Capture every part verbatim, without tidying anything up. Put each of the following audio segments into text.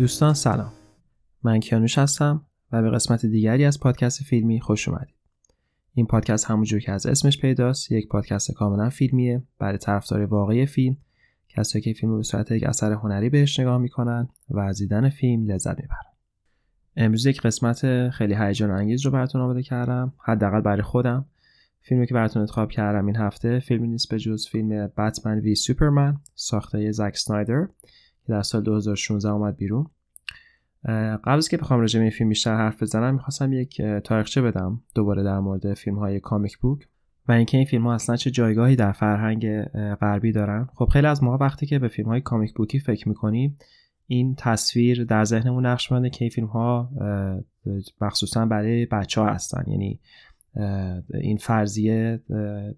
دوستان سلام، من کیانوش هستم و به قسمت دیگری از پادکست فیلمی خوش اومدید. این پادکست همونجور که از اسمش پیداست یک پادکست کاملا فیلمیه برای طرفدار واقعی فیلم، کسایی که فیلم رو به صورت یک اثر هنری بهش نگاه میکنن و از دیدن فیلم لذت میبرن. امروز یک قسمت خیلی هیجان انگیز رو براتون آماده کردم، حداقل برای خودم. فیلمی که براتون انتخاب کردم این هفته فیلمی نیست به جز فیلم بتمن وی سوپرمن ساخته زک اسنایدر که در سال دو هزار و شانزده اومد بیرون. قبل از که بخوام راجع به این فیلم بیشتر حرف بزنم می‌خواستم یک تاریخچه بدم دوباره در مورد فیلم‌های کامیک بوک و اینکه این فیلم‌ها اصلا چه جایگاهی در فرهنگ غربی دارن. خب خیلی از ما وقتی که به فیلم‌های کامیک بوکی فکر می‌کنیم این تصویر در ذهنمون نقش می‌بنده که این فیلم‌ها مخصوصاً برای بچه‌ها هستن، یعنی این فرضیه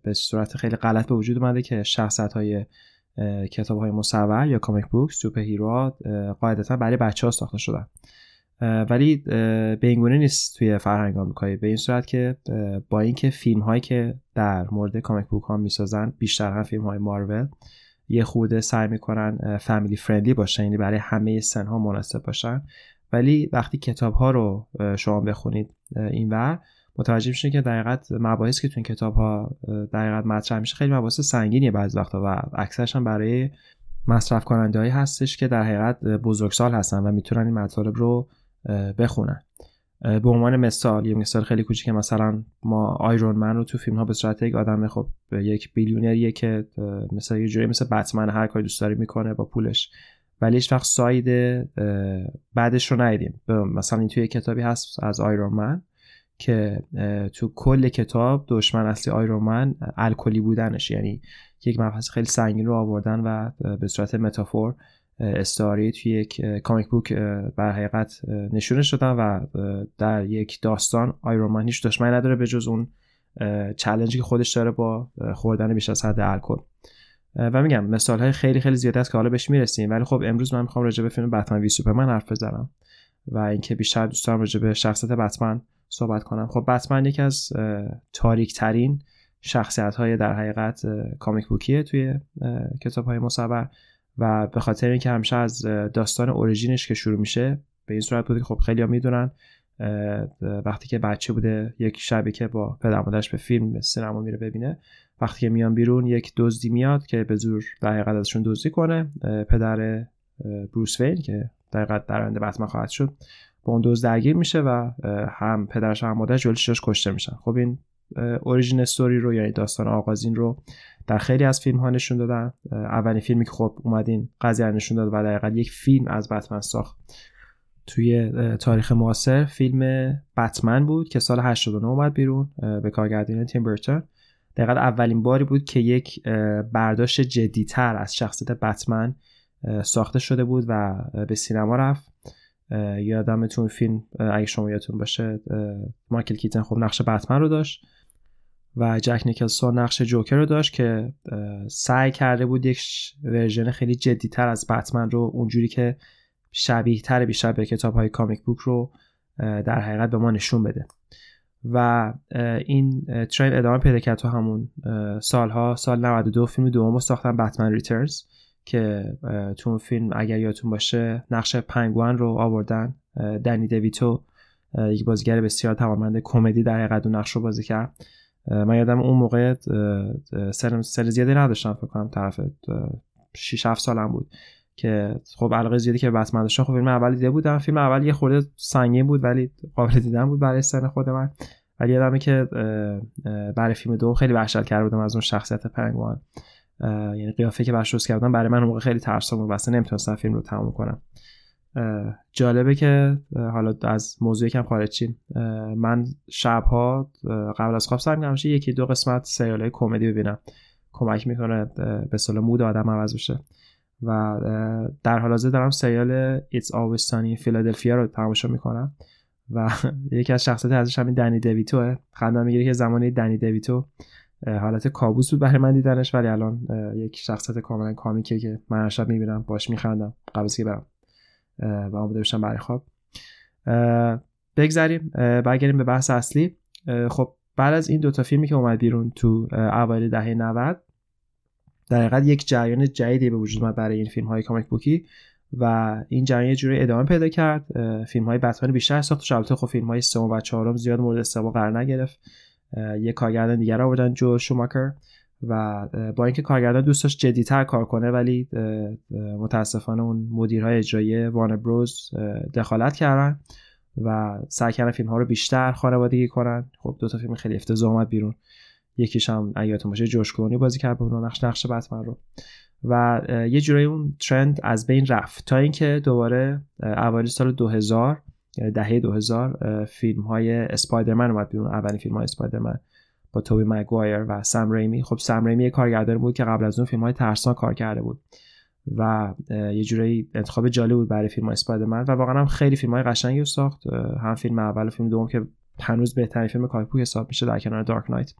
به صورت خیلی غلط به وجود اومده که شخصیت‌های کتاب‌های مصور یا کامیک بوک سوپرهیروها قاعدتاً برای بچه‌ها ساخته شدن، ولی به این گونه نیست توی فرهنگ آمریکایی. به این صورت که با اینکه فیلم‌هایی که در مورد کامیک بوک ها می‌سازن بیشتر هم فیلم‌های مارول یه خورده سعی می‌کنن فامیلی فرندلی باشن، یعنی برای همه سن‌ها مناسب باشن، ولی وقتی کتاب‌ها رو شما بخونید اینور متوجه میشه که دقیقاً مباحث که تو این کتاب‌ها دقیقاً مطرح میشه خیلی مباحث سنگینیه بعضی وقتا و اکثرش هم برای مصرف کننده‌ای هستش که در حقیقت بزرگسال هستن و میتونن این مطالب رو بخونن. به عنوان مثال، یه مثال خیلی کوچیک، مثلا ما آیرون من رو تو فیلم‌ها به صورت یک آدم خب یک بیلیونریه که مثلا یه جوری مثل بتمن هر کاری دوست داره میکنه با پولش، ولی هیچ وقت ساید بعدش رو ندیدیم. مثلا این توی کتابی هست از آیرون من که تو کل کتاب دشمن اصلی آیرون من الکلی بودنش، یعنی یک مبحث خیلی سنگین رو آوردن و به صورت متافور استاری توی یک کامیک بوک بر حقیقت نشون شدن و در یک داستان آیرون من هیچ دشمنی نداره به جز اون چالنجی که خودش داره با خوردن بیش از حد الکل. و میگم مثال‌های خیلی خیلی زیاد هست که حالا بهش میرسیم، ولی خب امروز من می‌خوام راجع به فیلم بتمن وی سوپرمن حرف بزنم و اینکه بیشتر دوست دارم راجع به شخصیت بتمن صحبت کنم. خب بتمن یکی از تاریک‌ترین شخصیت‌های در حقیقت کامیک بوکیه توی کتاب‌های مصور و به خاطر اینکه همیشه از داستان اوریجینش که شروع میشه به این صورت بوده که خب خیلی‌ها میدونن وقتی که بچه بوده یک شبی که با پدر مادرش به فیلم سینما میره ببینه، وقتی که میان بیرون یک دزدی میاد که به زور در حقیقت ازشون دزدی کنه. پدر بروس وین که در حقیقت در آینده بتمن خواهد شد با اون دوز درگیر میشه و هم پدرش هم مادرش جلوش کشته میشن. خب این اوریجین استوری رو یعنی داستان آغازین رو در خیلی از فیلم ها نشون دادن. اولین فیلمی که خب اومدین قضیه نشون داد و دقیقاً یک فیلم از بتمن ساخت توی تاریخ معاصر فیلم بتمن بود که سال هشتاد و نه اومد بیرون به کارگردانی تیم برتون. دقیقاً اولین باری بود که یک برداشت جدی‌تر از شخصیت بتمن ساخته شده بود و به سینما رفت. یادمتون فیلم اگه شما یادتون باشه مایکل کیتن خب نقش بتمن رو داشت و جک نیکلسون نقش جوکر رو داشت که سعی کرده بود یک ورژن خیلی جدی‌تر از بتمن رو اونجوری که شبیه‌تر بیشتر به کتاب‌های کامیک بوک رو در حقیقت به ما نشون بده و این ترند ادامه پیدا کرد. تو همون سالها سال نود و دو فیلم دوم ساختن بتمن ریترنز که تو اون فیلم اگر یادتون باشه نقش پنگوئن رو آوردن، دنی دویتو یک بازیگر بسیار توانمند کمدی در حقیقت اون نقش رو بازی کرد. من یادم اون موقع سن سن زیادی نداشتم، فکر کنم طرف شش هفت سالم بود که خب علاقه زیادی که به بتمن داشتم. خب فیلم اول دیده بودم، فیلم اول یه خورده سنگین بود ولی قابل دیدن بود برای سن خود من، ولی یادمه که برای فیلم دوم خیلی وحشت کرده بودم از اون شخصیت پنگوئن، یعنی قیافه که برش روز کردن برای من اون موقع خیلی ترسام بود، واسه نمیتونستم فیلم رو تموم کنم. جالبه که حالا از موضوع یکم خارج شیم، من شبها قبل از خواب سعی می‌کنم یکی دو قسمت سریال‌های کمدی ببینم، کمک میکنه به سال مود آدم عوض بشه و در حال حاضر دارم سریال It's Always Sunny in Philadelphia رو تماشا میکنم و یکی از شخصیت ازش همین دنی دویتوه. خندم میگیره که زمانی دنی دویتو حالت کابوس بود برای من دیدنش، ولی الان یک شخصیت کاملا کامیکه که من هر شب میبینم باش میخندم قبل از که برم و آماده بشم برای خواب. بگذاریم برگردیم به بحث اصلی. خب بعد از این دوتا فیلمی که اومد بیرون تو اوایل دهه نود در حقیقت یک جریان جدیدی به وجود اومد برای این فیلم های کامیک بوکی و این جریان یه جوری ادامه پیدا کرد. فیلم‌های بتمن بیشتر ساخت شد، البته خب فیلم‌های سه و چهارم زیاد مورد استقبال قرار نگرفت. یه کارگردان دیگه رو آوردن، جو شوماکر، و با اینکه کارگردان دوست داشت جدی‌تر کار کنه، ولی متاسفانه اون مدیرهای اجرایی وارنر بروز دخالت کردن و سعی کردن فیلم‌ها رو بیشتر خانوادگی کنن. خب دو تا فیلم خیلی افتضاح اومد بیرون، یکیش هم ایاتون باشه جوش کلونی بازی کرد به نقش نقش بتمن رو، و یه جورایی اون ترند از بین رفت تا اینکه دوباره اوایل سال دو هزار، یعنی دهه دو هزار، فیلم‌های اسپایدرمن اومد بیرون. اولین فیلم‌های اسپایدرمن با توبی مگوایر و سم ریمی. خب سم ریمی کارگردانی بود که قبل از اون فیلم‌های ترسناک کار کرده بود و یه جورایی انتخاب جالب بود برای فیلم‌های اسپایدرمن، و واقعا هم خیلی فیلم‌های قشنگی رو ساخت، هم فیلم اول و فیلم دوم که هنوز بهترین فیلم کاپو حساب میشه در کنار دارک نایت،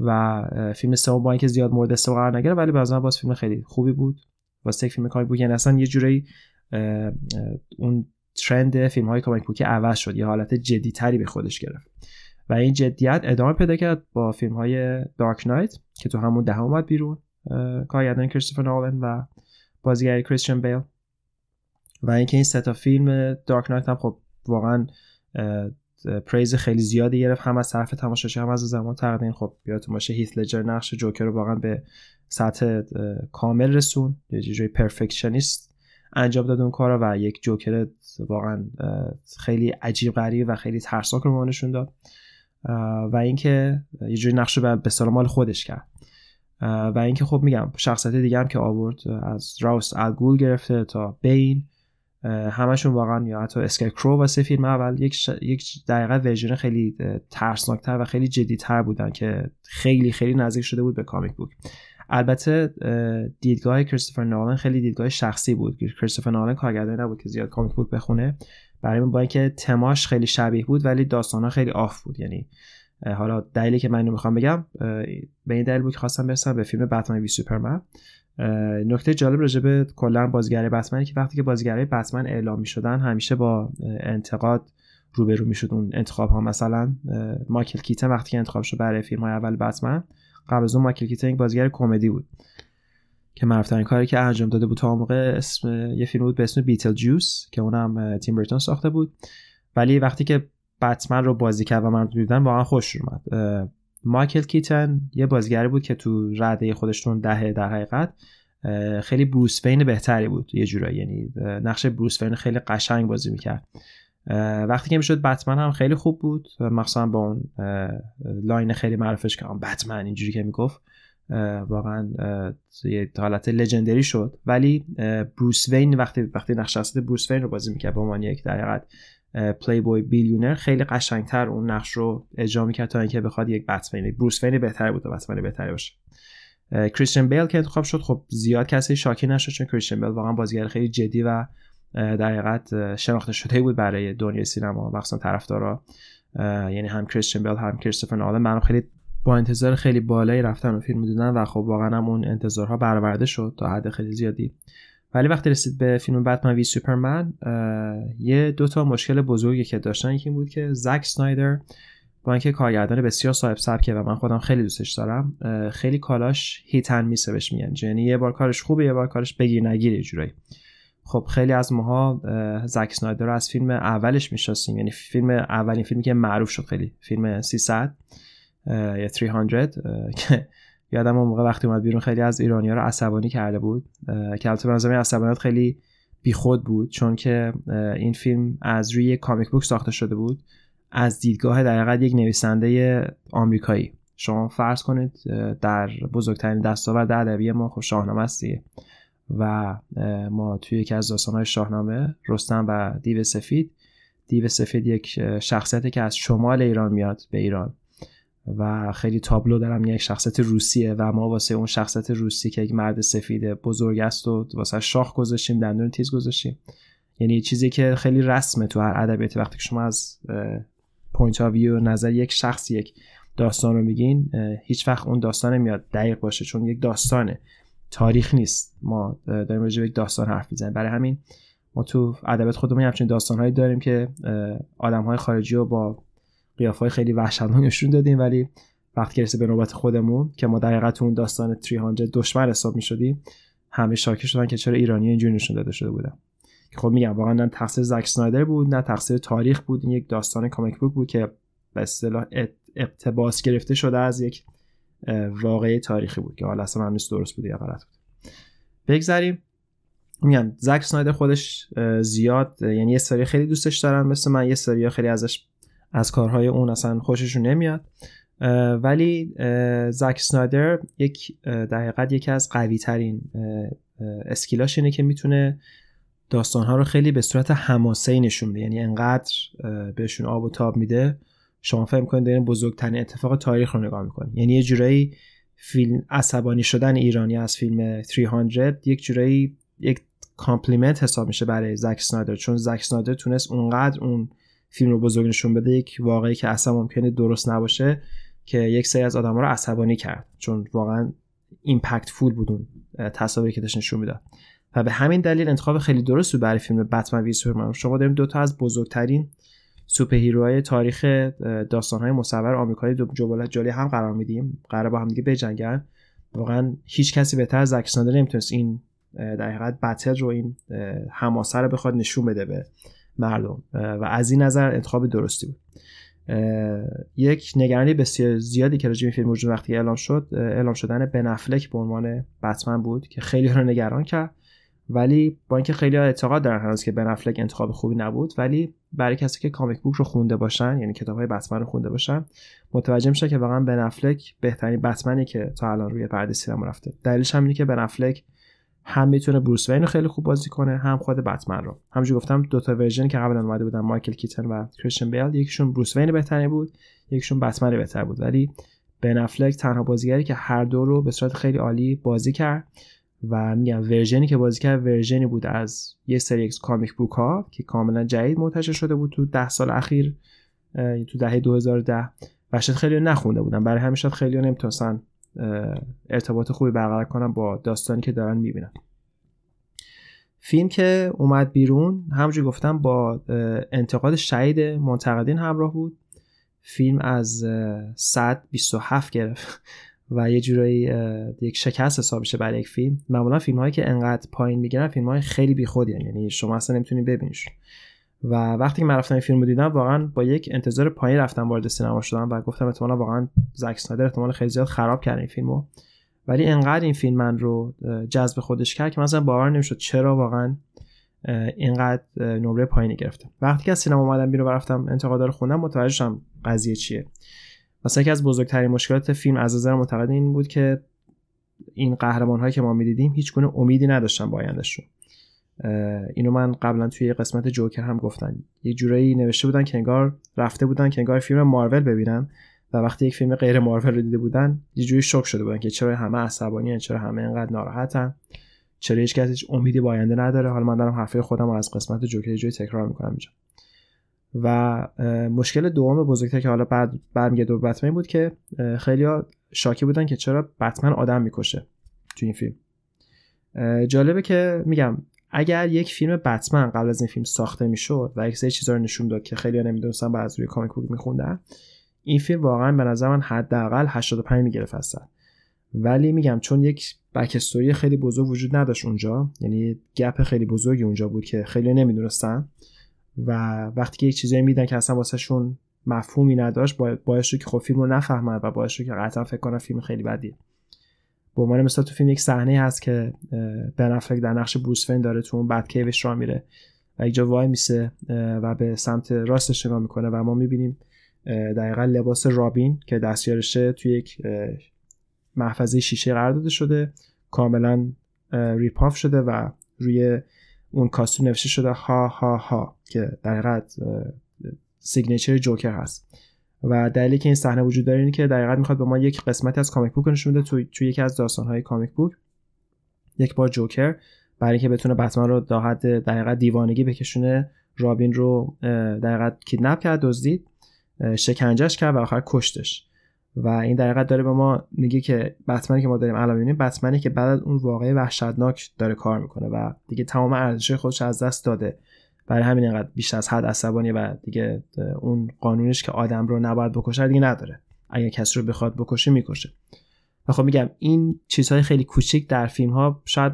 و فیلم سوم با اینکه زیاد مورد استقبال قرار نگرفت ولی بعضا باز فیلم خیلی خوبی بود. واسه یک فیلم کامیک بود، یعنی اصلا یه جوری اون ترند فیلم‌های کامیک بود که عوض شد، یه حالت جدی‌تری به خودش گرفت و این جدیت ادامه پیدا کرد با فیلم‌های دارک نایت که تو همون دهم اومد بیرون، کارگردان کریستوفر نولان و بازیگر کریستین بیل، و اینکه این سه تا فیلم دارک نایت هم خب واقعا پریز خیلی زیادی گرفت، هم از طرف تماشاگر هم از زمان تقدیم. خب یادتون باشه هیث لجر نقش جوکر رو واقعا به سطح کامل رسون، یه جوری پرفکشنیست انجام داد اون کارا و یک جوکر واقعا خیلی عجیب غریب و خیلی ترسناک رو نشون داد، و اینکه یه جوری نقش رو به سلامال خودش کرد. و اینکه خب میگم شخصیت دیگه هم که آورد، از راوس الگول گرفته تا بین، همشون واقعا، یا حتی اسکرکرو واسه فیلم اول یک ش... یک دقیقه ورژن خیلی ترسناکتر و خیلی جدی‌تر بودن که خیلی خیلی نزدیک شده بود به کامیک بوک. البته دیدگاه کریستوفر نولان خیلی دیدگاه شخصی بود. کریستوفر نولان کارگردانی نبود که زیاد کامیک بوک بخونه، برای من با اینکه تماش خیلی شبیه بود ولی داستان‌ها خیلی آف بود. یعنی حالا دلیلی که من اینو میخوام بگم به این دلیل بود که خواستم برسم به فیلم بتمن وی سوپرمن. نکته جالب راجع به کلا بازیگرای بتمنه که وقتی که بازیگرای بتمن اعلام می‌شدن همیشه با انتقاد روبرو می‌شد اون انتخاب‌ها. مثلا مایکل کیتن وقتی که انتخاب شد برای فیلم‌های اول بتمن، قبل از اون مایکل کیتن یک بازیگر کمدی بود که معروف‌ترین کاری که انجام داده بود تا اون موقع اسم یه فیلم بود به اسم بیتل جوس که اونم تیم برتون ساخته بود، ولی وقتی که بتمن رو بازی کرد و مردم دیدن واقعا خوش اومد. مایکل کیتن یه بازیگری بود که تو رده خودشون دهه در حقیقت خیلی بروس وین بهتری بود یه جورایی، یعنی نقش بروس وین خیلی قشنگ بازی میکرد. وقتی که میشد بتمن هم خیلی خوب بود، مخصوصا با اون لاین خیلی معروفش که آن بتمن اینجوری که میگفت، واقعا یه حالت لژندری شد. ولی بروس وین وقتی وقتی نقش اصلی بروس وین رو بازی میکرد با عنوان یک در حقیقت پلی بوی بیلیونر، خیلی قشنگتر اون نقش رو اجرا می‌کرد تا اینکه بخواد یک بتمن بروس وین بهتر بود و بتمن بهتری باشه. کریستین بیل که انتخاب شد، خب زیاد کسی شاکی نشد چون کریستین بیل واقعا بازیگر خیلی جدی و در حقیقت شناخته شده بود برای دنیای سینما، مخصوصا طرفدارا. یعنی هم کریستین بیل هم کریستوفر نولان منم خیلی با انتظار خیلی بالایی رفتن و فیلم دیدن و خب واقعا هم اون انتظارها برآورده شد تا حد خیلی زیادی. ولی وقتی رسید به فیلم بتمن وی سوپرمن، یه دو تا مشکل بزرگی که داشتن این بود که زک سنایدر با اینکه کارگردان بسیار صاحب سبکه و من خودم خیلی دوستش دارم، خیلی کالاش هیتن میسه بهش میگن، یعنی یه بار کارش خوبه یه بار کارش بگیر نگیر یه جورایی. خب خیلی از ماها زک سنایدر رو از فیلم اولش میشناسیم، یعنی فیلم اولین فیلمی که معروف شد خیلی، فیلم سیصد یا سیصد که یادم اون موقع وقتی اومد بیرون خیلی از ایرانی‌ها رو عصبانی کرده بود که البته به نظر من عصبانیت خیلی بیخود بود، چون که این فیلم از روی کامیک بوک ساخته شده بود از دیدگاه در حقیقت یک نویسنده آمریکایی. شما فرض کنید در بزرگترین دستاورد ادبی ما خب شاهنامه است دیگه، و ما توی یکی از داستان‌های شاهنامه رستم و دیو سفید، دیو سفید یک شخصیتی که از شمال ایران میاد به ایران و خیلی تابلو دارم یک شخصیت روسیه و ما واسه اون شخصیت روسی که یک مرد سفید بزرگ است و واسه شاخ گذاشتیم، دندون تیز گذاشتیم، یعنی چیزی که خیلی رسمه تو هر ادبیات. وقتی که شما از پوینت آف ویو نظر یک شخص یک داستان رو میگین، هیچ وقت اون داستان میاد دقیق باشه چون یک داستانه، تاریخ نیست. ما داریم راجع به یک داستان حرف میزنیم، برای همین ما تو ادبیات خودمون همچین داستان‌هایی داریم که آدم‌های خارجی رو با قیافه‌های خیلی وحشتناکشون دادیم، ولی وقتی رسید به نوبت خودمون که ما دقیقاً تو اون داستان سیصد دشمن حساب می‌شدیم، همه شاکی شدن که چرا ایرانی اینجوری نشون داده شده بودن. خب میگم واقعا نه تقصیر زک اسنایدر بود نه تقصیر تاریخ بود، این یک داستان کامیک بوک بود که به اصطلاح اقتباس گرفته شده از یک واقعه تاریخی بود که حالا اصلا هنوز درست بود یا غلط بود. بگذریم. میگم زک اسنایدر خودش زیاد، یعنی یه سری خیلی دوستش دارن مثل من، یه سری خیلی ازش از کارهای اون اصلا خوششون نمیاد، ولی زک اسنایدر یک در حقیقت یکی از قوی ترین اسکیلاش اینه که میتونه داستانها رو خیلی به صورت حماسه‌ای نشون بده، یعنی انقدر بهشون آب و تاب میده شما فهم کنید دارین بزرگترین اتفاق تاریخ رو نگاه میکنید. یعنی یه جورایی فیلم عصبانی شدن ایرانی از فیلم سیصد یک جورایی یک کامپلیمنت حساب میشه برای زک اسنایدر، چون زک اسنایدر تونست اونقدر اون فیلم رو بزرگ نشون بده، یک واقعی که اصلا ممکنه درست نباشه که یک سری از آدما رو عصبانی کرد، چون واقعا ایمپکت فول بودن تصاویری که داشت نشون میداد و به همین دلیل انتخاب خیلی درست بود برای فیلم بتمن وی سوپرمن. شما داریم دو تا از بزرگترین سوپرهیروهای تاریخ داستان‌های مصور آمریکایی جبلت جالی هم قرار میدیم، قرار با هم دیگه بجنگن. واقعا هیچ کسی بهتر از زک اسنایدر نمیتونست این در حقیقت بتل رو، این حماسه رو بخواد نشون بده به مردم و از این نظر انتخاب درستی بود. یک نگرانی بسیار زیادی که راجع به فیلم وجود وقتی اعلام شد، اعلام شدن بن افلک به عنوان بتمن بود که خیلی رو نگران کرد، ولی با اینکه خیلی ها اعتقاد دارن هنوز که بن افلک انتخاب خوبی نبود، ولی برای کسی که کامیک بوک رو خونده باشن، یعنی کتاب‌های بتمن رو خونده باشن، متوجه میشه که واقعا بن افلک بهترین بتمنی که تا الان روی پرده سینما رفته. دلیلش هم اینه که بن افلک هم میتونه بروس وین رو خیلی خوب بازی کنه، هم خود بتمن رو. همونجوری گفتم دو تا ورژن که قبلا اومده بودن، مایکل کیتن و کریستین بیل، یکیشون بروس وین بهتری بود، یکیشون بتمن بهتر بود، ولی بن افلک تنها بازیگری که هر دو رو به صورت خیلی عالی بازی کرد و میگم ورژنی که بازی کرد ورژنی بود از یه سری از کامیک بوک ها که کاملا جدید منتشر شده بود تو ده سال اخیر، تو دهه دو هزار و ده، و شاید خیلی نخونده بودن، برای همین شاید خیلی نمیتونستن ارتباط خوبی برقرار کنم با داستانی که دارن میبینن. فیلم که اومد بیرون همونجوری گفتم با انتقاد شدید منتقدین همراه بود. فیلم از صد و بیست و هفت گرفت و یه جورایی یک شکست حساب میشه برای یک فیلم. معمولا فیلم هایی که انقدر پایین میگیرن فیلم های خیلی بیخودی هستن، یعنی شما اصلا نمیتونید ببینیشون. و وقتی که من رفتم این فیلم رو دیدم واقعا با یک انتظار پایین رفتم وارد سینما شدم و گفتم احتمالاً واقعا زک اسنایدر احتمال خیلی زیاد خراب کرد این فیلمو، ولی انقدر این فیلم من رو جذب خودش کرد که من اصلا باور نمیشد چرا واقعا اینقدر نمره پایینی گرفتم. وقتی که از سینما اومدم بیرون رفتم انتقادا رو خوندم متوجه شدم قضیه چیه. مثلا یکی از بزرگترین مشکلات فیلم از نظر منتقدین این بود که این قهرمان‌هایی که ما می‌دیدیم هیچگونه امیدی نداشتن به آینده‌شون. اینو من قبلا توی قسمت جوکر هم گفتن، یه جورایی نوشته بودن که انگار رفته بودن که انگار فیلم مارول ببینن و وقتی یک فیلم غیر مارول رو دیده بودن یه جوری شوک شده بودن که چرا همه عصبانین، چرا همه اینقدر ناراحتن، چرا هیچ کسی هیچ امیدی به آینده نداره. حالا من دارم حرفای خودم از قسمت جوکر یه جوری تکرار میکنم اینجا. و مشکل دوم بزرگتر که حالا بعد برمیگرده به بتمن بود که خیلی‌ها شاکی بودن که چرا بتمن آدم میکشه تو این فیلم. جالبه که میگم اگر یک فیلم بتمن قبل از این فیلم ساخته میشد و یک سری چیزا رو نشون داد که خیلی‌ها نمی‌دونستن بعد از روی کامیک بوک می‌خوندن، این فیلم واقعا به نظر من حداقل هشتاد و پنج می‌گرفت اصلا. ولی میگم چون یک بک استوری خیلی بزرگ وجود نداشت اونجا، یعنی گپ خیلی بزرگی اونجا بود که خیلی‌ها نمی‌دونستن و وقتی که یک چیزایی میدن که اصلا واسهشون مفهومی نداشت، باعث شد که خب فیلم رو نفهمن و باعث شد که قطعا فکر کنن فیلم خیلی بدیه. به عنوان مثلا تو فیلم یک صحنه هست که بن افلک در نقش بروس وین داره تو اون بد کیوش راه میره و یک جا وای میسه و به سمت راستش نگاه میکنه و ما میبینیم دقیقاً لباس رابین که دستیارشه توی یک محفظه شیشه قرار داده شده، کاملا ریپاف شده و روی اون کاستوم نوشته شده ها ها ها که دقیقاً سیگنچر جوکر هست. و دلیلی که این صحنه وجود داره اینه که دقیقاً میخواد به ما یک قسمتی از کامیک بوک نشون بده. تو تو یکی از داستان‌های کامیک بوک یک بار جوکر برای اینکه بتونه بتمن رو تا حد دقیقاً دیوانگی بکشونه، رابین رو دقیقاً کیدنپ کرد، دزدید، شکنجهش کرد و آخر کشتش. و این دقیقاً داره به ما میگه که بتمنی که ما داریم الان می‌بینیم بتمنی که بعد از اون واقعه وحشتناک داره کار میکنه و دیگه تمام ارزش خودش از دست داده، برای همین اینقدر بیش از حد عصبانی و دیگه اون قانونش که آدم رو نباید بکشه دیگه نداره، اگه کسی رو بخواد بکشه میکشه. و خب میگم این چیزهای خیلی کوچیک در فیلم ها شاید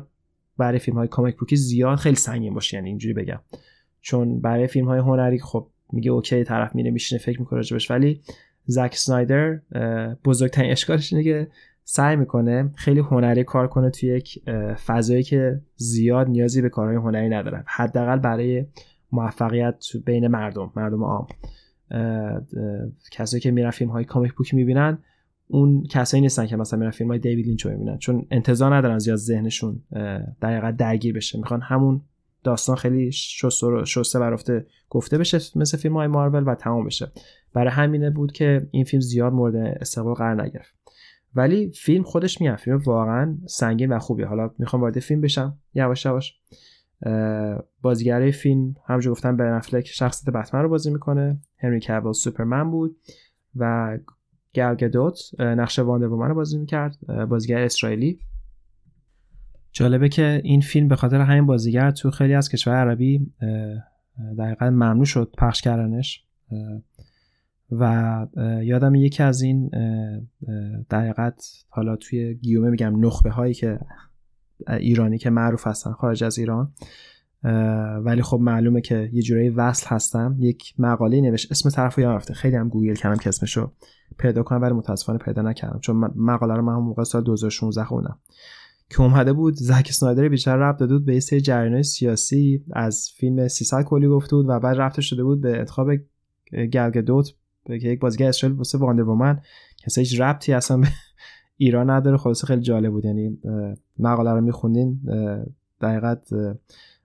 برای فیلم‌های کامیک بوکی زیاد خیلی سنگین باشه، یعنی اینجوری بگم، چون برای فیلم‌های هنری خب میگه اوکی طرف میره میشینه فکر میکنه راجبش، ولی زک سنایدر بزرگترین اشکالش اینه که سعی میکنه خیلی هنری کار کنه توی یک فضایی که زیاد نیازی به کارهای هنری نداره، حداقل برای موفقیت بین مردم مردم عام. کسایی که میرن فیلم‌های کامیک بوک میبینن اون کسایی نیستن که مثلا میرن فیلم‌های دیوید لینچ رو میبینن، چون انتظار ندارن زیاد ذهنشون در حقیقت درگیر بشه، میخوان همون داستان خیلی شسته برافته گفته بشه مثل فیلم‌های مارول و تمام بشه. برای همینه بود که این فیلم زیاد مورد استقبال قرار نگرفت، ولی فیلم خودش میگه فیلم واقعا سنگین و خوبیه. حالا میخوام وارد فیلم بشم یواش یواش. بازیگرای فیلم همونجوری گفتم بن افلک شخصیت بتمن رو بازی میکنه، هنری کاویل سوپرمن بود و گال گادوت نقش واندر وومن رو بازی میکرد، بازیگر اسرائیلی. جالبه که این فیلم به خاطر همین بازیگر تو خیلی از کشور عربی دقیقاً ممنوع شد پخش کردنش و یادم یکی از این دقیقاً حالا توی گیومه میگم نخبه هایی که ایرانی که معروف هستن خارج از ایران، ولی خب معلومه که یه جورایی وصل هستم، یک مقاله نوشت، اسم طرفو یادم رفته، خیلی هم گوگل کردم که اسمشو پیدا کنم ولی متاسفانه پیدا نکردم، چون مقاله رو من اون موقع سال دو هزار و شانزده خوندم که اومده بود زک اسنایدر بیچاره ربط داده بود به سری جریان‌های سیاسی، از فیلم سیصد کلی گفته بود و بعد ربط شده بود به انتخاب گال گادوت که یک بازیگر اسرائیل واسه واندر وومن که هیچ ربطی اصلا به ایران نداره. خلاصه خیلی جالب بود، یعنی مقاله رو می‌خوندین دقیقاً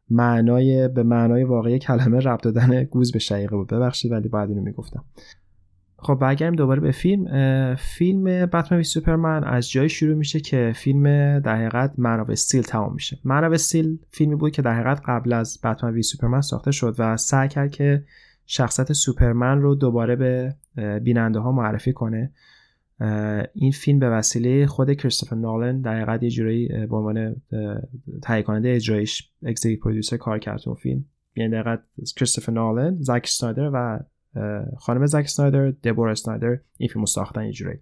معنای به معنای واقعی کلمه ربط دادن گوز به شقیقه بود. ببخشید ولی بعد اینو میگفتم. خب برگردیم دوباره به فیلم. فیلم بتمن و سوپرمن از جای شروع میشه که فیلم در حقیقت من اف استیل تمام میشه. من اف استیل فیلمی بود که در حقیقت قبل از بتمن و سوپرمن ساخته شد و سعی کرد که شخصیت سوپرمن رو دوباره به بیننده ها معرفی کنه. این فیلم به وسیله خود کریستوفر نولان در حقیقت یه جورایی به عنوان تهیه کننده اجرایش اکزیکیوتیو پرودیوسر کار کرد تو فیلم، یعنی در حقیقت کریستوفر نولان، زک اسنایدر و خانم زک اسنایدر، دبورا اسنایدر این فیلمو ساختن یه جورایی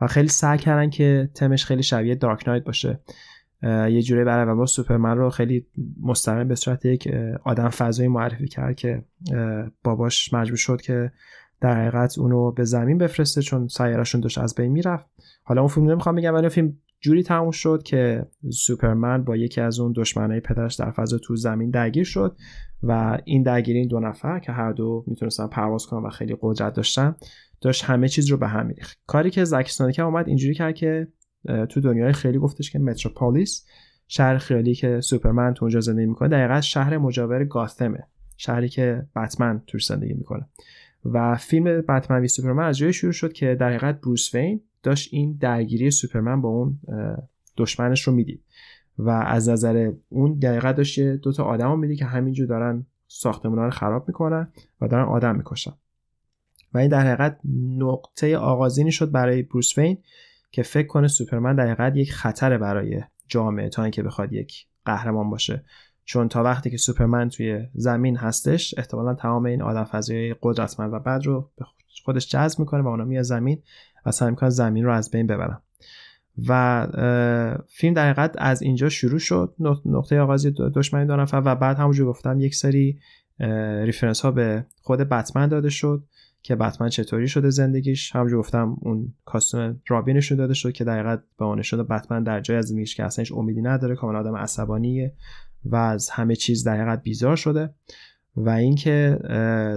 و خیلی سعی کردن که تمش خیلی شبیه دارک نایت باشه. یه جورایی برای اول بار سوپرمن رو خیلی مستقیم به صورت یک آدم فضایی معرفی کرد که باباش مجبور شد که در حقیقت اونو به زمین بفرسته چون سیاره‌شون داشت از بین میرفت. حالا اون فیلم نمیخوام بگم، ولی فیلم جوری تموم شد که سوپرمن با یکی از اون دشمنای پدرش در فضا تو زمین درگیر شد و این درگیری این دو نفر که هر دو میتونستن پرواز کنن و خیلی قدرت داشتن داشت همه چیز رو به هم میریخت. کاری که زک اسنایدر اومد اینجوری کرد که تو دنیای خیلی گفتش که متروپولیس، شهر خیالی که سوپرمن تو اونجا زندگی میکنه، در حقیقت شهر مجاور گاثمه، شهری که بتمن توش زندگی میکنه. و فیلم بتمن و سوپرمن از جای شروع شد که در حقیقت بروس وین داشت این درگیری سوپرمن با اون دشمنش رو میدید و از نظر اون در حقیقت داشت دو تا آدمو میدید که همینجور دارن ساختمونا رو خراب میکنن و دارن آدم میکشن و این در حقیقت نقطه آغازینی شد برای بروس وین که فکر کنه سوپرمن در حقیقت یک خطر برای جامعه تا اینکه بخواد یک قهرمان باشه، چون تا وقتی که سوپرمن توی زمین هستش احتمالاً تمام این آدم فضایی قدرتمند و بد رو به خودش جذب میکنه و اونا میاد زمین و سعی میکنه زمین رو از بین ببرن. و فیلم در حقیقت از اینجا شروع شد، نقطه آغازی دشمنی دو نفر و بعد همونجور گفتم یک سری ریفرنس ها به خود بتمن داده شد که بتمن چطوری شده زندگیش، همونجور گفتم اون کاستوم رابینش داده شد که در حقیقت به اون شده بتمن در جای از میش که اصلا هیچ امیدی نداره، کاملا آدم عصبانیه و از همه چیز در حقیقت بیزار شده. و اینکه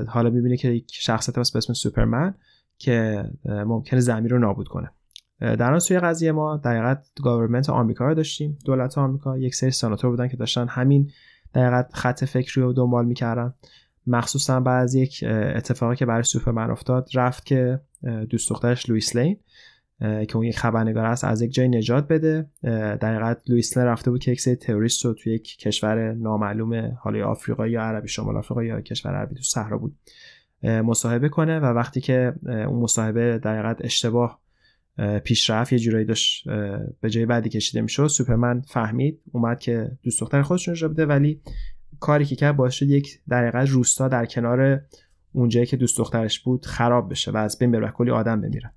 حالا می‌بینه که یک شخصیت هست به اسم سوپرمن که ممکنه زمین رو نابود کنه. در اون سوی قضیه ما در حقیقت گورنمنت آمریکا رو داشتیم، دولت آمریکا، یک سری سناتور بودن که داشتن همین در حقیقت خط فکری رو دنبال می‌کردن، مخصوصا بعد از یک اتفاقی که برای سوپرمن افتاد رفت که دوست دخترش لوئیس لین که اون یک خبرنگار است از یک جای نجات بده. در حقیقت لوئیس لین رفته بود که یک سری تروریست رو توی یک کشور نامعلوم حالا آفریقا یا عربی شمال آفریقا یا کشور عربی تو صحرا بود مصاحبه کنه و وقتی که اون مصاحبه در حقیقت اشتباه پیش رفت، یه جورایی داشت به جای بعدی کشیده میشد، سوپرمن فهمید اومد که دوست دختر خودشون رو بده، ولی کاری که کرد باعث شد یک در حقیقت روستا در کنار اونجایی که دوست دخترش بود خراب بشه و از بین بره، کلی آدم بمیره.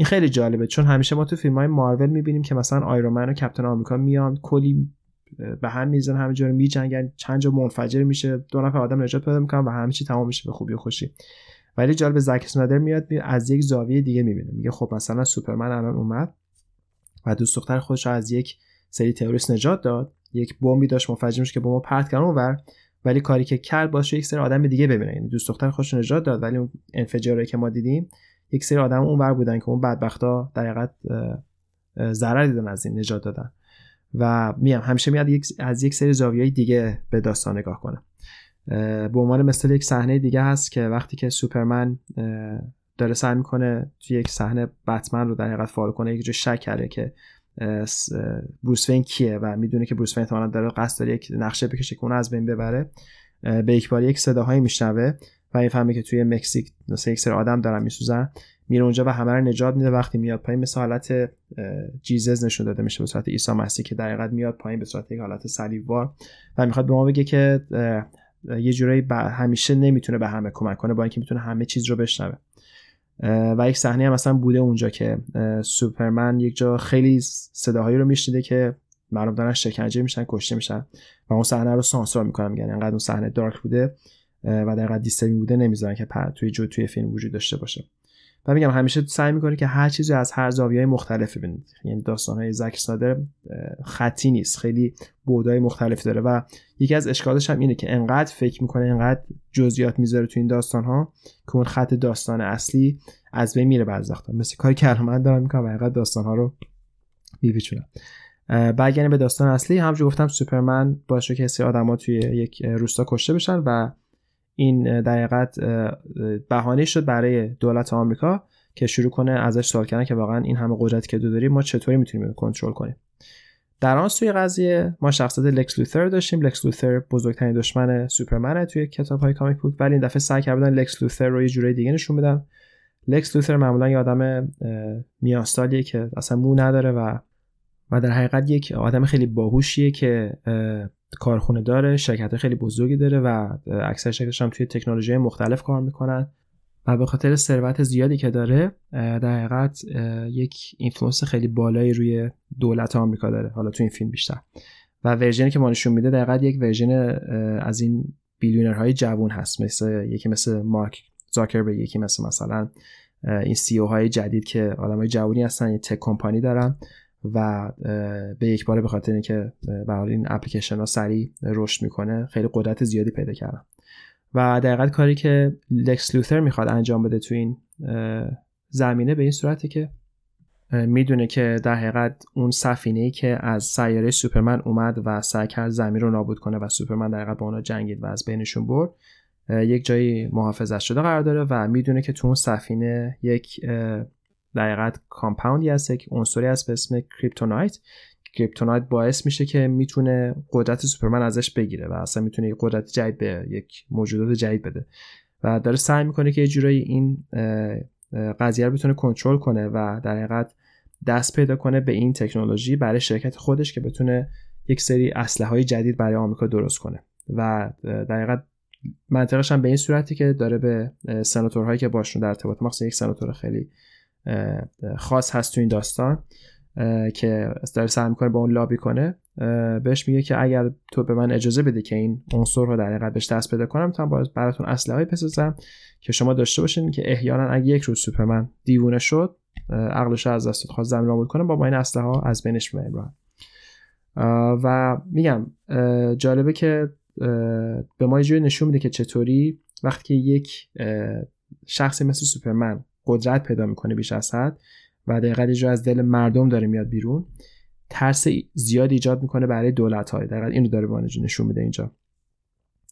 این خیلی جالبه چون همیشه ما تو فیلم‌های مارول می‌بینیم که مثلا آیرون من و کاپیتان آمریکا میان کلی به هم میزن، همه جا رو میجنگن، چند جا منفجر میشه، دو نفر آدم نجات پیدا میکنن و همه چی تمام میشه به خوبی و خوشی. ولی جالب زک اسنایدر میاد از یک زاویه دیگه میبینه، میگه خب مثلا سوپرمن الان اومد و دوست دختر خودش رو از یک سری تروریست نجات داد، یک بمبی داشت منفجر میشه که بمب پرت کردن اونور، ولی کاری که کرد باشه یک سری آدم دیگه ببینه، یعنی دوست دختر خودش رو نجات داد ولی اون انفجاری که ما دیدیم یک سری آدم اونور بودن که اون بدبختا در حقیقت ضرر دیدن از این نجات دادن. و میام همیشه میاد یک از یک سری زاویه‌های دیگه به داستان نگاه کنه. به عنوان مثال یک صحنه دیگه هست که وقتی که سوپرمن داره سعی میکنه توی یک صحنه بتمن رو در حقیقت فعال کنه، یک جور شک کرده که بروس وین کیه و میدونه که بروس وین احتمالاً داره قصد داره یک نقشه بکشه که اون از بین ببره. به یکبار یک صداهایی میشنوه و میفهمه که توی مکزیک مثلا یک سری آدم دارن میسوزن، میره اونجا و همه رو نجات میده. وقتی میاد پایین مثل حالت جیزس نشون داده میشه، به صورت عیسی مسیح که در حقیقت میاد پایین به صورت یک حالت صلیبوار و میخواد به ما بگه که یه جورایی همیشه نمیتونه به همه کمک کنه با اینکه میتونه همه چیز رو بشنوه. و یک صحنه هم مثلا بوده اونجا که سوپرمن یک جا خیلی صداهایی رو میشنیده که مردم دارن شکنجه میشن، کشته میشن و اون صحنه رو سانسور میکنن، میگن انقدر اون صحنه دارک بوده و در حقیقت دیستربی بوده نمیذارن که توی جو توی فیلم وجود داشته باشه. و میگم همیشه سعی میکنه که هر چیزی از هر زاویه‌ای مختلف ببینید، یعنی داستان‌های زک اسنایدر خطی نیست، خیلی بُعدهای مختلف داره و یکی از اشکالش هم اینه که انقدر فکر میکنه، انقدر جزئیات میذاره تو این داستان‌ها که اون خط داستان اصلی از بین میره بعضی وقتا، مثل کاری که من دارم میکنم و انقدر داستان‌ها رو میپیچونم. برگردیم به داستان اصلی. همونجوری گفتم سوپرمن باشه که سری آدم‌ها توی یک روستا کشته بشن و این در حقیقت بهانه شد برای دولت آمریکا که شروع کنه ازش سوال کردن که واقعا این همه قدرت که دو داریم ما چطوری میتونیم کنترل کنیم. در آن سوی قضیه ما شخصیت لکس لوتر داشتیم. لکس لوتر بزرگترین دشمن سوپرمنه توی کتاب‌های کامیک بوک، ولی این دفعه سعی کردن لکس لوتر رو یه جوری دیگه نشون بدن. لکس لوتر معمولا یه آدم میانسالیه که اصلا مو نداره و و در حقیقت یک آدم خیلی باهوشیه که کارخونه داره، شرکت خیلی بزرگی داره و اکثر شرکتش هم توی تکنولوژی مختلف کار میکنن و به خاطر ثروت زیادی که داره در حقیقت یک اینفلوئنس خیلی بالایی روی دولت آمریکا داره، حالا تو این فیلم بیشتر. و ورژنی که ما نشون میده در حقیقت یک ورژن از این بیلیونرهای جوون هست، مثل یکی مثل مارک زاکربرگ، یکی مثل مثلا این سی او های جدید که آدمای جوونی هستن، یه تک کمپانی دارن و به یک بار به خاطر اینکه به حال این اپلیکیشن ها سریع رشد میکنه خیلی قدرت زیادی پیدا کردن. و در حقیقت کاری که لکس لوتر میخواد انجام بده تو این زمینه به این صورته که میدونه که در حقیقت اون سفینه‌ای که از سیاره سوپرمن اومد و سعی کرد زمین رو نابود کنه و سوپرمن در حقیقت با اونا جنگید و از بینشون برد، یک جایی محافظت شده قرار داره و میدونه که تو اون سفینه یک در حقیقت کامپاندی هست، یک عنصری هست به اسم کریپتونایت. کریپتونایت باعث میشه که میتونه قدرت سوپرمن ازش بگیره و اصلا میتونه یک قدرت جدید به یک موجودات جدید بده و داره سعی میکنه که یه جورایی این قضیه رو بتونه کنترل کنه و در حقیقت دست پیدا کنه به این تکنولوژی برای شرکت خودش که بتونه یک سری اسلحه‌های جدید برای آمریکا درست کنه. و در حقیقت منطقش هم به این صورتی که داره به سناتورهایی که باشون در ارتباط، مثلا یک سناتور خیلی خاص هست تو این داستان که داره سعی میکنه با اون لابی کنه، بهش میگه که اگر تو به من اجازه بده که این عنصر رو در حقیقت بهش دست پیدا کنم میتونم براتون اسلحه‌ای بسازم که شما داشته باشین که احیانا اگه یک روز سوپرمن دیوونه شد، عقلش رو از دست داد، خواست زمین رو نابود کنه، با این اسلحه‌ها از بینش میبرن. و میگم جالبه که به ما یه جوری نشون میده که چطوری وقتی که یک شخصی مثل سوپرمن قدرت پیدا میکنه بیش از حد و در حقیقت از دل مردم داره میاد بیرون، ترس زیاد ایجاد میکنه برای دولت‌های در حقیقت. اینو داره به ما نشون میده اینجا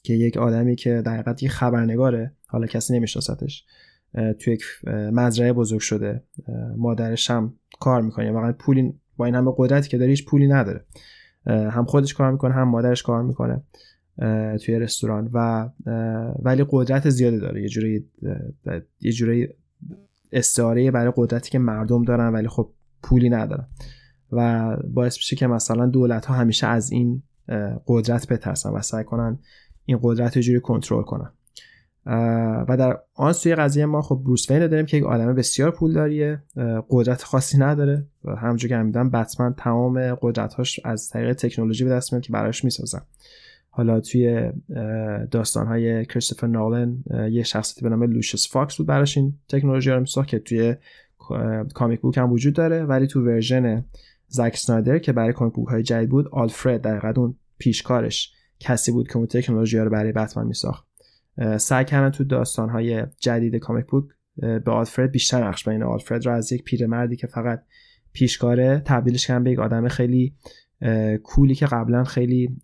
که یک آدمی که در حقیقت یه خبرنگاره، حالا کسی نمیشناستش، توی یک مزرعه بزرگ شده، مادرش هم کار میکنه، واقعا پولی با این همه قدرتی که داره هیچ پولی نداره، هم خودش کار میکنه هم مادرش کار میکنه توی رستوران و ولی قدرت زیادی داره، یه جوری یه جوری استعاره برای قدرتی که مردم دارن ولی خب پولی ندارن و باعث میشه که مثلا دولت ها همیشه از این قدرت بترسن و سعی کنن این قدرت رو جوری کنترل کنن. و در آن سوی قضیه ما خب بروس وین رو داریم که یک آدم بسیار پولداریه، قدرت خاصی نداره و همونجوری که می‌دونم بتمن تمام قدرت‌هاش از طریق تکنولوژی به دست میاد که براش می‌سازن. حالا توی داستان‌های کریستوفر نولان یه شخصیتی به نام لوشیوس فاکس بود براش این تکنولوژی رو می‌ساخت که توی کامیک بوک هم وجود داره، ولی تو ورژن زک سنایدر که برای کامیک بوک‌های جدید بود، آلفرد در واقع اون پیشکارش کسی بود که اون تکنولوژی رو برای بتمن می‌ساخت. سعی کردن تو داستان‌های جدید کامیک بوک به آلفرد بیشتر نقش بدن، آلفرد رو از یک پیرمردی که فقط پیشکاره تبدیلش کردن به یک آدم خیلی کولی که قبلا خیلی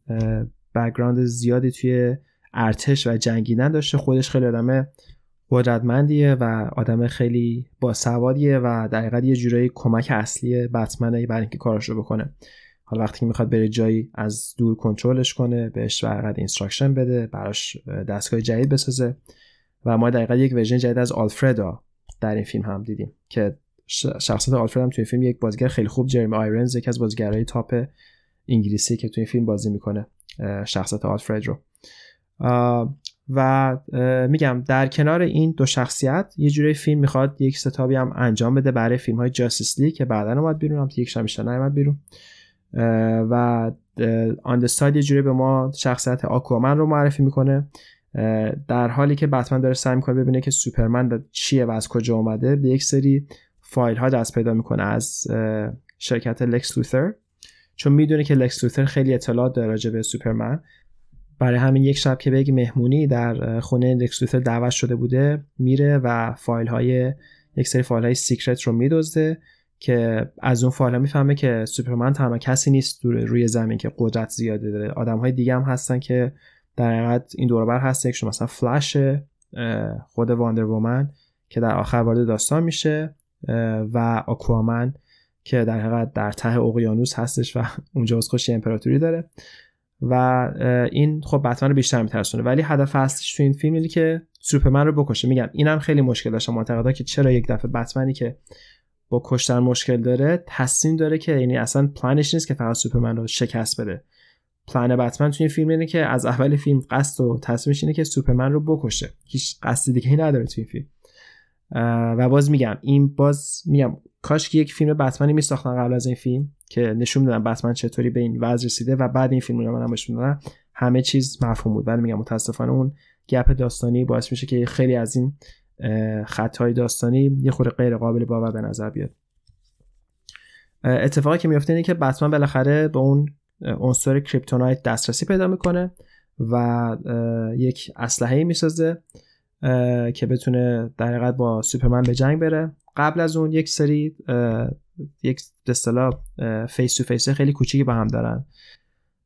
بک‌گراند زیادی توی ارتش و جنگیدن داشته، خودش خیلی آدم قدرتمندیه و آدم خیلی باسوادیه و در حقیقت یه جورایی کمک اصلی بتمنه برای اینکه کارش رو بکنه. حالا وقتی که میخواد بره جایی از دور کنترلش کنه، بهش برقد اینستراکشن بده، براش دستگاه جدید بسازه و ما دقیقاً یک ورژن جدید از آلفردا در این فیلم هم دیدیم که شخصیت آلفرد هم توی فیلم یک بازیگر خیلی خوب، جرمی آیرنز، یکی از بازیگرای تاپ انگلیسی که توی فیلم بازی میکنه شخصیت آلفرد رو. و میگم در کنار این دو شخصیت یه جوری فیلم میخواد یک ستابی هم انجام بده برای فیلم‌های جاستیس لیگ که بعداً اومد بیرون، هم یک شامیشن اومد بیرون و آن دی ساید یه جوری به ما شخصیت آکوامن رو معرفی میکنه، در حالی که بتمن داره سعی میکنه ببینه که سوپرمن چیه و از کجا اومده. به یک سری فایل ها دست پیدا میکنه از شرکت لکس لوثر، چون میدونه که لکس لوثر خیلی اطلاعات داره راجع به سوپرمن. برای همین یک شب که به یک مهمونی در خونه لکس لوثر دعوت شده بوده میره و فایل های یک سری فایل های سیکرت رو میدزده که از اون فعلا میفهمه که سوپرمن تنها کسی نیست روی زمین که قدرت زیاده داره، آدم‌های دیگه هم هستن که در حقیقت این دور و بر هست، یکشون مثلا فلش، خود واندر وومن که در آخر وارد داستان میشه و آکوامن که در حقیقت در ته اقیانوس هستش و اونجا از خوش امپراتوری داره و این خب بتمن رو بیشتر میترسونه. ولی هدف اصلیش تو این فیلم اینه که سوپرمن رو بکشه. میگم اینم خیلی مشکل داشتم منتقدا که چرا یک دفعه بتمنی که با کشتن مشکل داره تصمیم داره که یعنی اصلا پلنش نیست که فقط سوپرمن رو شکست بده. پلن بتمن توی فیلم اینه که از اول فیلم قصد و تصمیمش اینه که سوپرمن رو بکشه، هیچ قصد دیگه ای نداره توی فیلم. و باز میگم این باز میگم کاش که یک فیلم بتمنی میساختن قبل از این فیلم که نشون میدادن بتمن چطوری به این وضع رسیده و بعد این فیلم رو منم بهش میدادن همه چیز مفهوم بود. ولی میگم متاسفانه اون گپ داستانی باعث میشه که خیلی از این خطای داستانی یه خورده غیر قابل باور به نظر بیاد. اتفاقی که میفته اینه که بتمن بالاخره به اون عنصر کریپتونایت دسترسی پیدا میکنه و یک اسلحه‌ای میسازه که بتونه در حقیقت با سوپرمن به جنگ بره. قبل از اون یک سری یک به اصطلاح فیس تو فیس خیلی کوچیکی با هم دارن،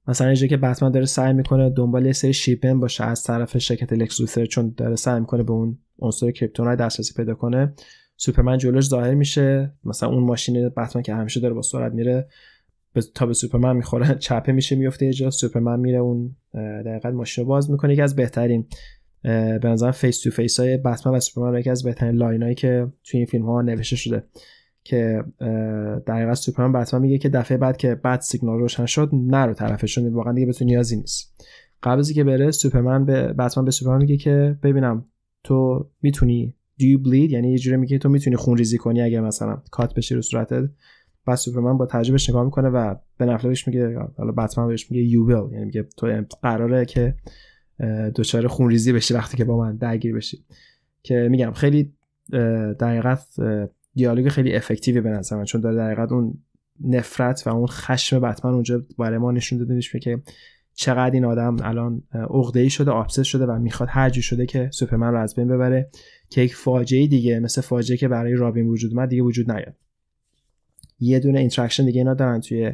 مثلا اینجوری که بتمن داره سعی میکنه دنبال یه سری شیپن باشه از طرف شرکت لکس لوثر، چون داره سعی میکنه به اون عنصر کریپتونایت دسترسی پیدا کنه. سوپرمن جلوش ظاهر میشه، مثلا اون ماشین بتمن که همیشه داره با سرعت میره تا به سوپرمن میخوره چپه میشه میفته یه جا، سوپرمن میره اون دقیقاً ماشین رو باز میکنه. یکی از بهترین به نظر فیس تو فیس های بتمن و سوپرمن، یکی از بهترین لاینایی که توی این فیلم ها نوشته شده که دقیقاً سوپرمن بتمن میگه که دفعه بعد که بد سیگنال روشن شد نرو طرفشون، واقعا دیگه بهتون نیازی نیست. قبل از اینکه بره سوپرمن به بتمن به سوپرمن میگه که ببینم تو میتونی do you bleed، یعنی یه جوری میگه تو میتونی خون ریزی کنی اگه مثلا کات بشی رو صورتت. بعد سوپرمن با تعجبش نگاه میکنه و بن افلک میگه، حالا بتمن بهش میگه you will، یعنی میگه تو قراره که دچار خون ریزی بشی وقتی که با من درگیر بشی. که میگم خیلی دقیقاً دیالوگ خیلی افکتیوی به نظر من، چون داره دقیقاً اون نفرت و اون خشم بتمن اونجا برای ما نشون داده میشه که چقدر این آدم الان عقده‌ای شده، آبسس شده و میخواد هر جور شده که سوپرمن رو از بین ببره که یک فاجعه دیگه مثل فاجعه که برای رابین وجود اومد دیگه وجود نیاد. یه دونه اینتراکشن دیگه اینا دارن توی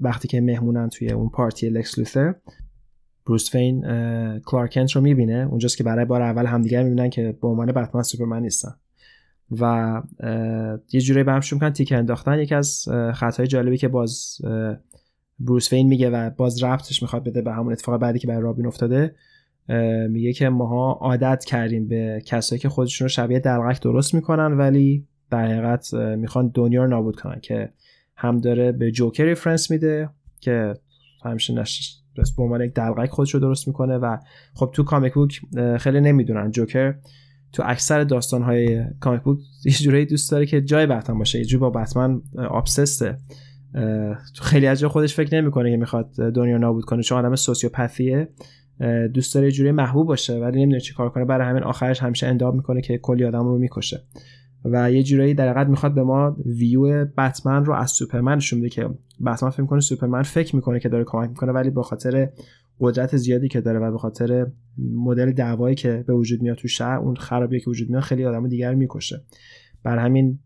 وقتی که مهمونن توی اون پارتی لکس لوثر، بروس وین کلارک کنت رو میبینه، اونجاست که برای بار اول همدیگه میبینن که به عنوان بتمن سوپرمن نیستن و یه جوری به هم شروع کردن تیک انداختن. یکی از خطای جالبی که باز بروس وین میگه و باز ربطش میخواد بده به همون اتفاق بعدی که برای رابین افتاده، میگه که ماها عادت کردیم به کسایی که خودشون رو شبیه دلغک درست میکنن ولی در حقیقت میخوان دنیا رو نابود کنن. که هم داره به جوکر ریفرنس میده که همیشه نش... پرس به عنوان یک دلقک خودش رو درست میکنه و خب تو کامیک بوک خیلی نمیدونن جوکر تو اکثر داستان‌های کامیک بوک یه جوری دوست داره که جای بتمن باشه، یه جوری با بتمن ابسسته، تو خیلی از جا خودش فکر نمیکنه که میخواد دنیا نابود کنه، چون آدم سوسیوپاتیه، دوست داره یه جوری محبوب باشه ولی نمیدونه چی کار کنه، برای همین آخرش همیشه انداب میکنه که کلی آدم رو میکشه و یه جوری در حقیقت میخواد به ما ویو بتمن رو از سوپرمن نشون بده که بتمن فکر میکنه سوپرمن فکر میکنه که داره کمک میکنه ولی به خاطر قدرت زیادی که داره و به خاطر مدل دعوایی که به وجود میاد تو شهر، اون خرابی که وجود میاد، خیلی آدمو دیگر میکشه. برای همین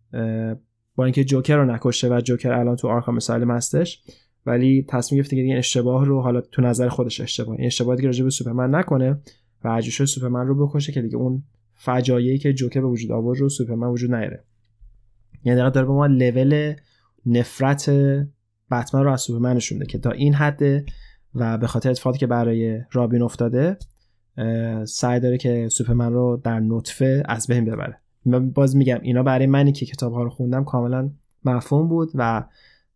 با اینکه جوکر رو نکشه و جوکر الان تو آرکام اسایلم هستش ولی تصمیم گرفته که دیگه اشتباه رو، حالا تو نظر خودش اشتباه، این اشتباهی که راجع به سوپرمن نکنه و عجوشه سوپرمن رو بکشه که دیگه اون فجایعی که جوکر به وجود آورد رو سوپرمن وجود نیاره. یعنی دقیقاً داره به ما لول نفرت بتمن رو از سوپرمن نشون میده که تا این حده و به خاطر اتفاقی که برای رابین افتاده سعی داره که سوپرمن رو در نطفه از بین ببره. من باز میگم اینا برای منی که کتاب‌ها رو خوندم کاملا مفهوم بود و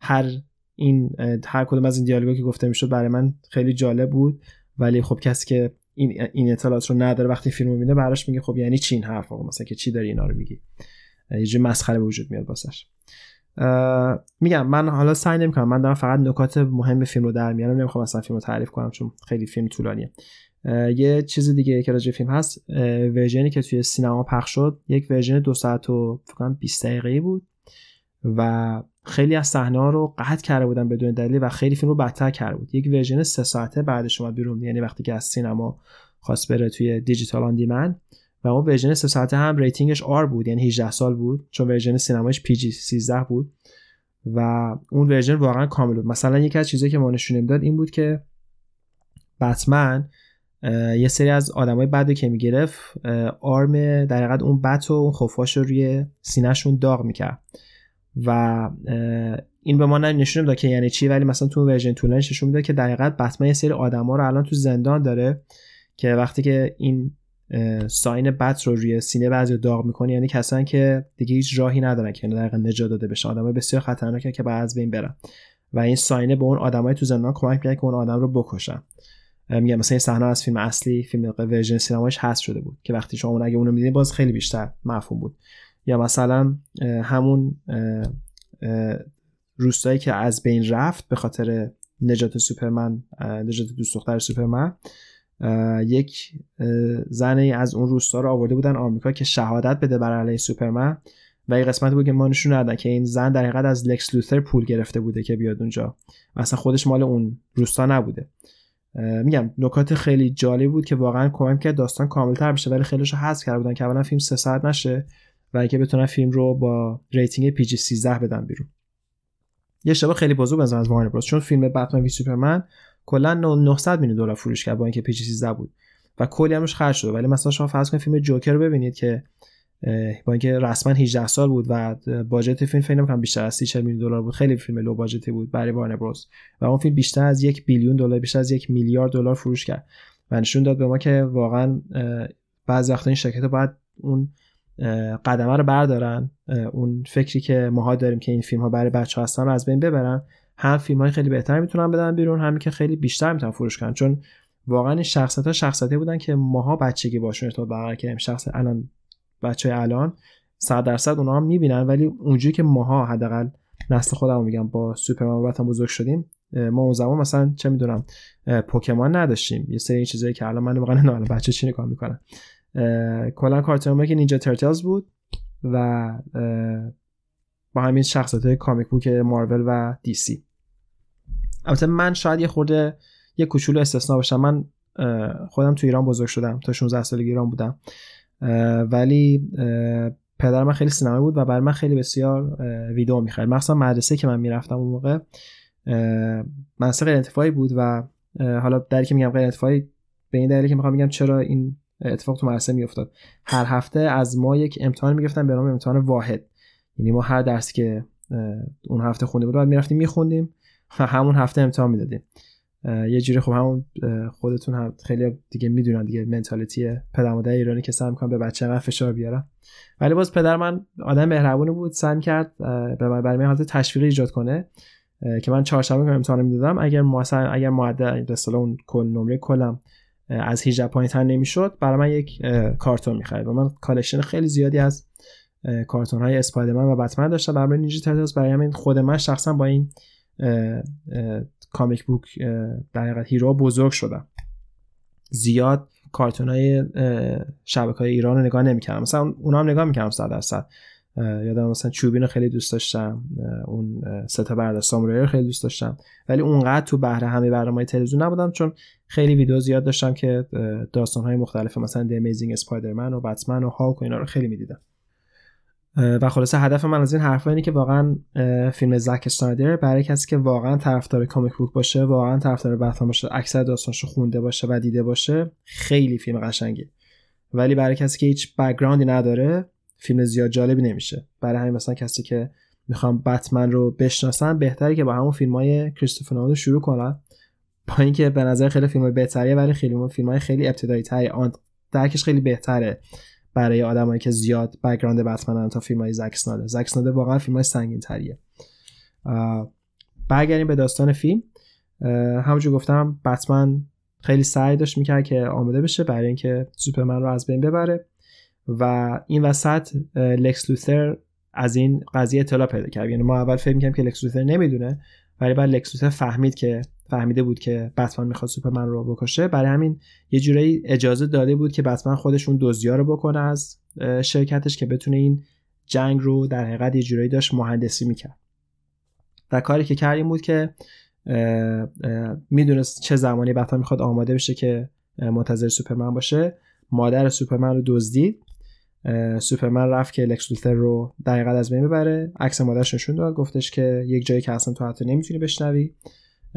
هر این هر کدوم از این دیالوگایی که گفته میشد برای من خیلی جالب بود، ولی خب کسی که این این اطلاعات رو نداره وقتی فیلمو میبینه براش میگه خب یعنی چی این حرفا، مثلا که چی داری اینا رو میگی، یه جور مسخره به وجود میاد واسش. میگم من حالا سعی نمیکنم، من دارم فقط نکات مهم فیلم رو در میارم، نمیخوام اصلا فیلمو تعریف کنم چون خیلی فیلم طولانیه. یه چیز دیگه که راجع به فیلم هست، ورژنی که توی سینما پخش شد یک ورژن دو ساعت و فکر کنم بیست دقیقه‌ای بود و خیلی از صحنه‌ها رو قطع کرده بودن بدون دلیل و خیلی فیلم رو بدتر کرده بود. یک ورژن سه ساعته بعدش اومد بیرون، یعنی وقتی که از سینما خواست بره توی دیجیتال آن دیمند و اون ورژن سه ساعته هم ریتینگش آر بود، یعنی هجده سال بود چون ورژن سینمایش پی جی سیزده بود و اون ورژن واقعا کامل بود. مثلا یکی از چیزایی که ما نشون میداد این بود که بتمن یه سری از آدمای بد که میگرفت آرم در حقیقت اون بت و اون خفاش رو روی سینه‌شون داغ میکرد و این به ما نشون میده که یعنی چی، ولی مثلا تو ورژن طولانیش نشون میده که در حقیقت بتمن یه سری آدما رو الان تو زندان داره که وقتی که این ساین بت رو روی سینه بعضی داغ میکنه یعنی کسایی که دیگه هیچ راهی ندارن که در حقیقت نجات داده بشن، آدمای بسیار خطرناکه که باز بین برن و این ساینه به اون آدمای تو زندان کمک میکنه که اون آدم رو بکشن. میگم مثلا این صحنه از فیلم اصلی، فیلم ورژن سینمایش هست شده بود که وقتی شما اون اگه اونو می‌دیدین باز خیلی بیشتر مفهوم بود. یا مثلا همون روستایی که از بین رفت به خاطر نجات سوپرمن، نجات دوست دختر سوپرمن، یک زنی از اون روستا رو آورده بودن آمریکا که شهادت بده بر علیه سوپرمن و این قسمت بود که ما نشون ندادن که این زن در حقیقت از لکس لوتر پول گرفته بوده که بیاد اونجا و اصلا خودش مال اون روستا نبوده. میگم نکات خیلی جالب بود که واقعا کمک کرد داستان کامل‌تر بشه، ولی خیلیشو حذف کرده بودن که اولا فیلم سه ساعت نشه و اینکه بتونن فیلم رو با ریتینگ پی جی سیزده بدن بیرون. یه اشتباه خیلی بزرگ از وارنر براس، چون فیلم بتمن وی سوپرمن کلا نهصد میلیون دلار فروش کرد با اینکه پی جی سیزده بود و کلی همش خرج شده، ولی مثلا شما فرض کنید فیلم جوکر رو ببینید که با اینکه رسما هجده سال بود و باجت فیلم فکر نمی‌کنم بیشتر از سی میلیون دلار بود، خیلی فیلم لو باجتی بود برای وارنر بروس و اون فیلم بیشتر از یک بیلیون دلار، بیشتر از یک میلیارد دلار فروش کرد و نشون داد به ما که واقعا بعضی وقتا این شرکت‌ها باید اون قدمه رو بردارن، اون فکری که ماها داریم که این فیلم‌ها برای بچه‌ها هستن رو از بین ببرن، هم فیلم‌های خیلی بهتر میتونن بدن بیرون، همین که خیلی بیشتر میتونن فروش کنن، چون واقعا این شخصیت‌ها شخصیتی بودن که ماها بچگی باشون ارتباط برقرار کردیم. شخص الان بچه الان صد درصد اونا هم میبینن، ولی اونجوری که ماها حداقل نسل خودمو میگم با سوپرمن و بتمن بزرگ شدیم، ما اون زمان مثلا چه میدونم پوکمان نداشتیم، یه سری این چیزایی که الان من واقعا الان بچه چی نگاه میکنن. کلا کارتونی که نینجا ترتلز بود و با همین شخصیت‌های کامیک بوک مارول و دی سی. البته من شاید یه خورده یه کوچولو استثنا باشم، من خودم تو ایران بزرگ شدم، تا شانزده سالگی ایران بودم، ولی پدر من خیلی سینما بود و برای من خیلی بسیار ویدیو می‌خرید، مخصوصا مدرسه که من میرفتم اون موقع مدرسه غیر انتفاعی بود و حالا در که میگم غیر انتفاعی به این دلیلی که میخوام میگم چرا این اتفاق تو مدرسه میافتاد. هر هفته از ما یک امتحان میگرفتن به نام امتحان واحد، یعنی ما هر درسی که اون هفته خونده بود بعد میرفتیم میخوندیم و همون هفته امتحان میدادیم. یه جوری خب همون خودتون هم خیلی دیگه میدونن دیگه منتالیتی پدر مادر ایرانی که سعی می‌کنن به بچه من فشار بیارن، ولی باز پدر من آدم مهربونی بود، سعی کرد به من برای من حالت تشویقی ایجاد کنه که من چهارشنبه که امتحان میدادم اگر مثلا اگر معدل رساله اون کل نمره کلم از هجده پایین‌تر نمیشد برای من یک کارتون می‌خرید و من کالکشن خیلی زیادی از کارتون‌های اسپایدرمن و بتمن داشتم. برای نینجا ترتلز برای همین خود من شخصا با این اه اه کامیک بوک در حقیقت هیرو بزرگ شدم. زیاد کارتون‌های شبکه‌های ایران رو نگاه نمی‌کردم، مثلا اونا هم نگاه می‌کردم صد درصد. یادم مثلا چوبین رو خیلی دوست داشتم، اون سه تا برادر سامورایی رو خیلی دوست داشتم، ولی اونقدر تو بهره همه برنامه‌های تلویزیون نبودم چون خیلی ویدیو زیاد داشتم که داستان‌های مختلف مثلا دی امیزینگ اسپایدرمن و بتمن و هاک و اینا رو خیلی می‌دیدم. و خلاصه هدف من از این حرفا اینه که واقعا فیلم زک اسنایدر برای کسی که واقعا طرفدار کامیک بوک باشه، واقعا طرفدار بتمن باشه، اکثر داستانشو خونده باشه و دیده باشه، خیلی فیلم قشنگه. ولی برای کسی که هیچ بک‌گراندی نداره فیلم زیاد جالبی نمیشه. برای همین مثلا کسی که میخوام بتمن رو بشناسن بهتره که با همون فیلمای کریستوفر نولان شروع کنن، با اینکه به نظر خیلی فیلمای بهتریه ولی خیلی فیلمای خیلی ابتدایی تری، آن درکش خیلی بهتره برای آدمایی که زیاد بک‌گراند بتمنن تا فیلمای زک اسنایدر. زک اسنایدر واقعا فیلمای سنگین تریه. برگردیم به داستان فیلم. همونجوری گفتم بتمن خیلی سعی داشت میکرد که آماده بشه برای اینکه سوپرمن رو از بین ببره و این وسط لکس لوثر از این قضیه اطلاع پیدا کرد. یعنی ما اول فکر می‌کردیم که لکس لوثر نمیدونه، ولی بعد لکس لوثر فهمید که فهمیده بود که بتمن میخواد سوپرمن رو بکشه. برای همین یه جورایی اجازه داده بود که بتمن خودشون دزدیا رو بکنه از شرکتش که بتونه این جنگ رو در حقیقت یه جورایی داشت مهندسی میکرد. و کاری که کرد این بود که میدونست چه زمانی بتمن میخواد آماده بشه که منتظر سوپرمن باشه. مادر سوپرمن رو دزدید، سوپرمن رفت که لکس لوثر رو دقیقاً از بین ببره، عکس مادرش نشون داد، گفتش که یک جایی که اصلا تو حتی نمیتونی بشنوی.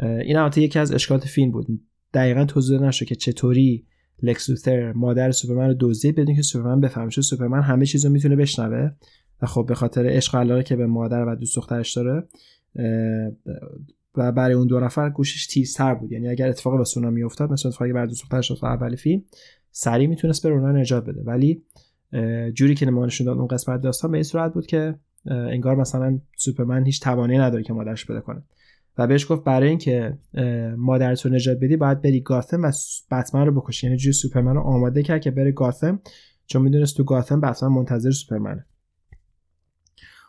این البته یکی از اشکالات فیلم بود، دقیقاً توضیح نشد که چطوری لکس لوثر مادر سوپرمن رو دزدید بدون که سوپرمن بفهمه. سوپرمن همه چیزو میتونه بشنوه و خب به خاطر عشق علاقه که به مادر و دوست دخترش داره و برای اون دو نفر گوشش تیزتر بود، یعنی اگر اتفاقی واسه اونها میافتاد مثلا اتفاقی برای دوست دخترش افتاد اول فیلم سریع میتونست بر اونها نجات بده. ولی جوری که نمایشون داد اون قسمت داستان به این صورت بود که انگار مثلا سوپرمن هیچ توانایی نداره که مادرش پیدا کنه و بهش گفت برای اینکه مادرت رو نجات بدی باید بری گاثم و بتمن رو بکشی. یعنی جوری سوپرمن رو آماده کرد که بره گاثم چون میدونست تو گاثم بتمن منتظر سوپرمنه.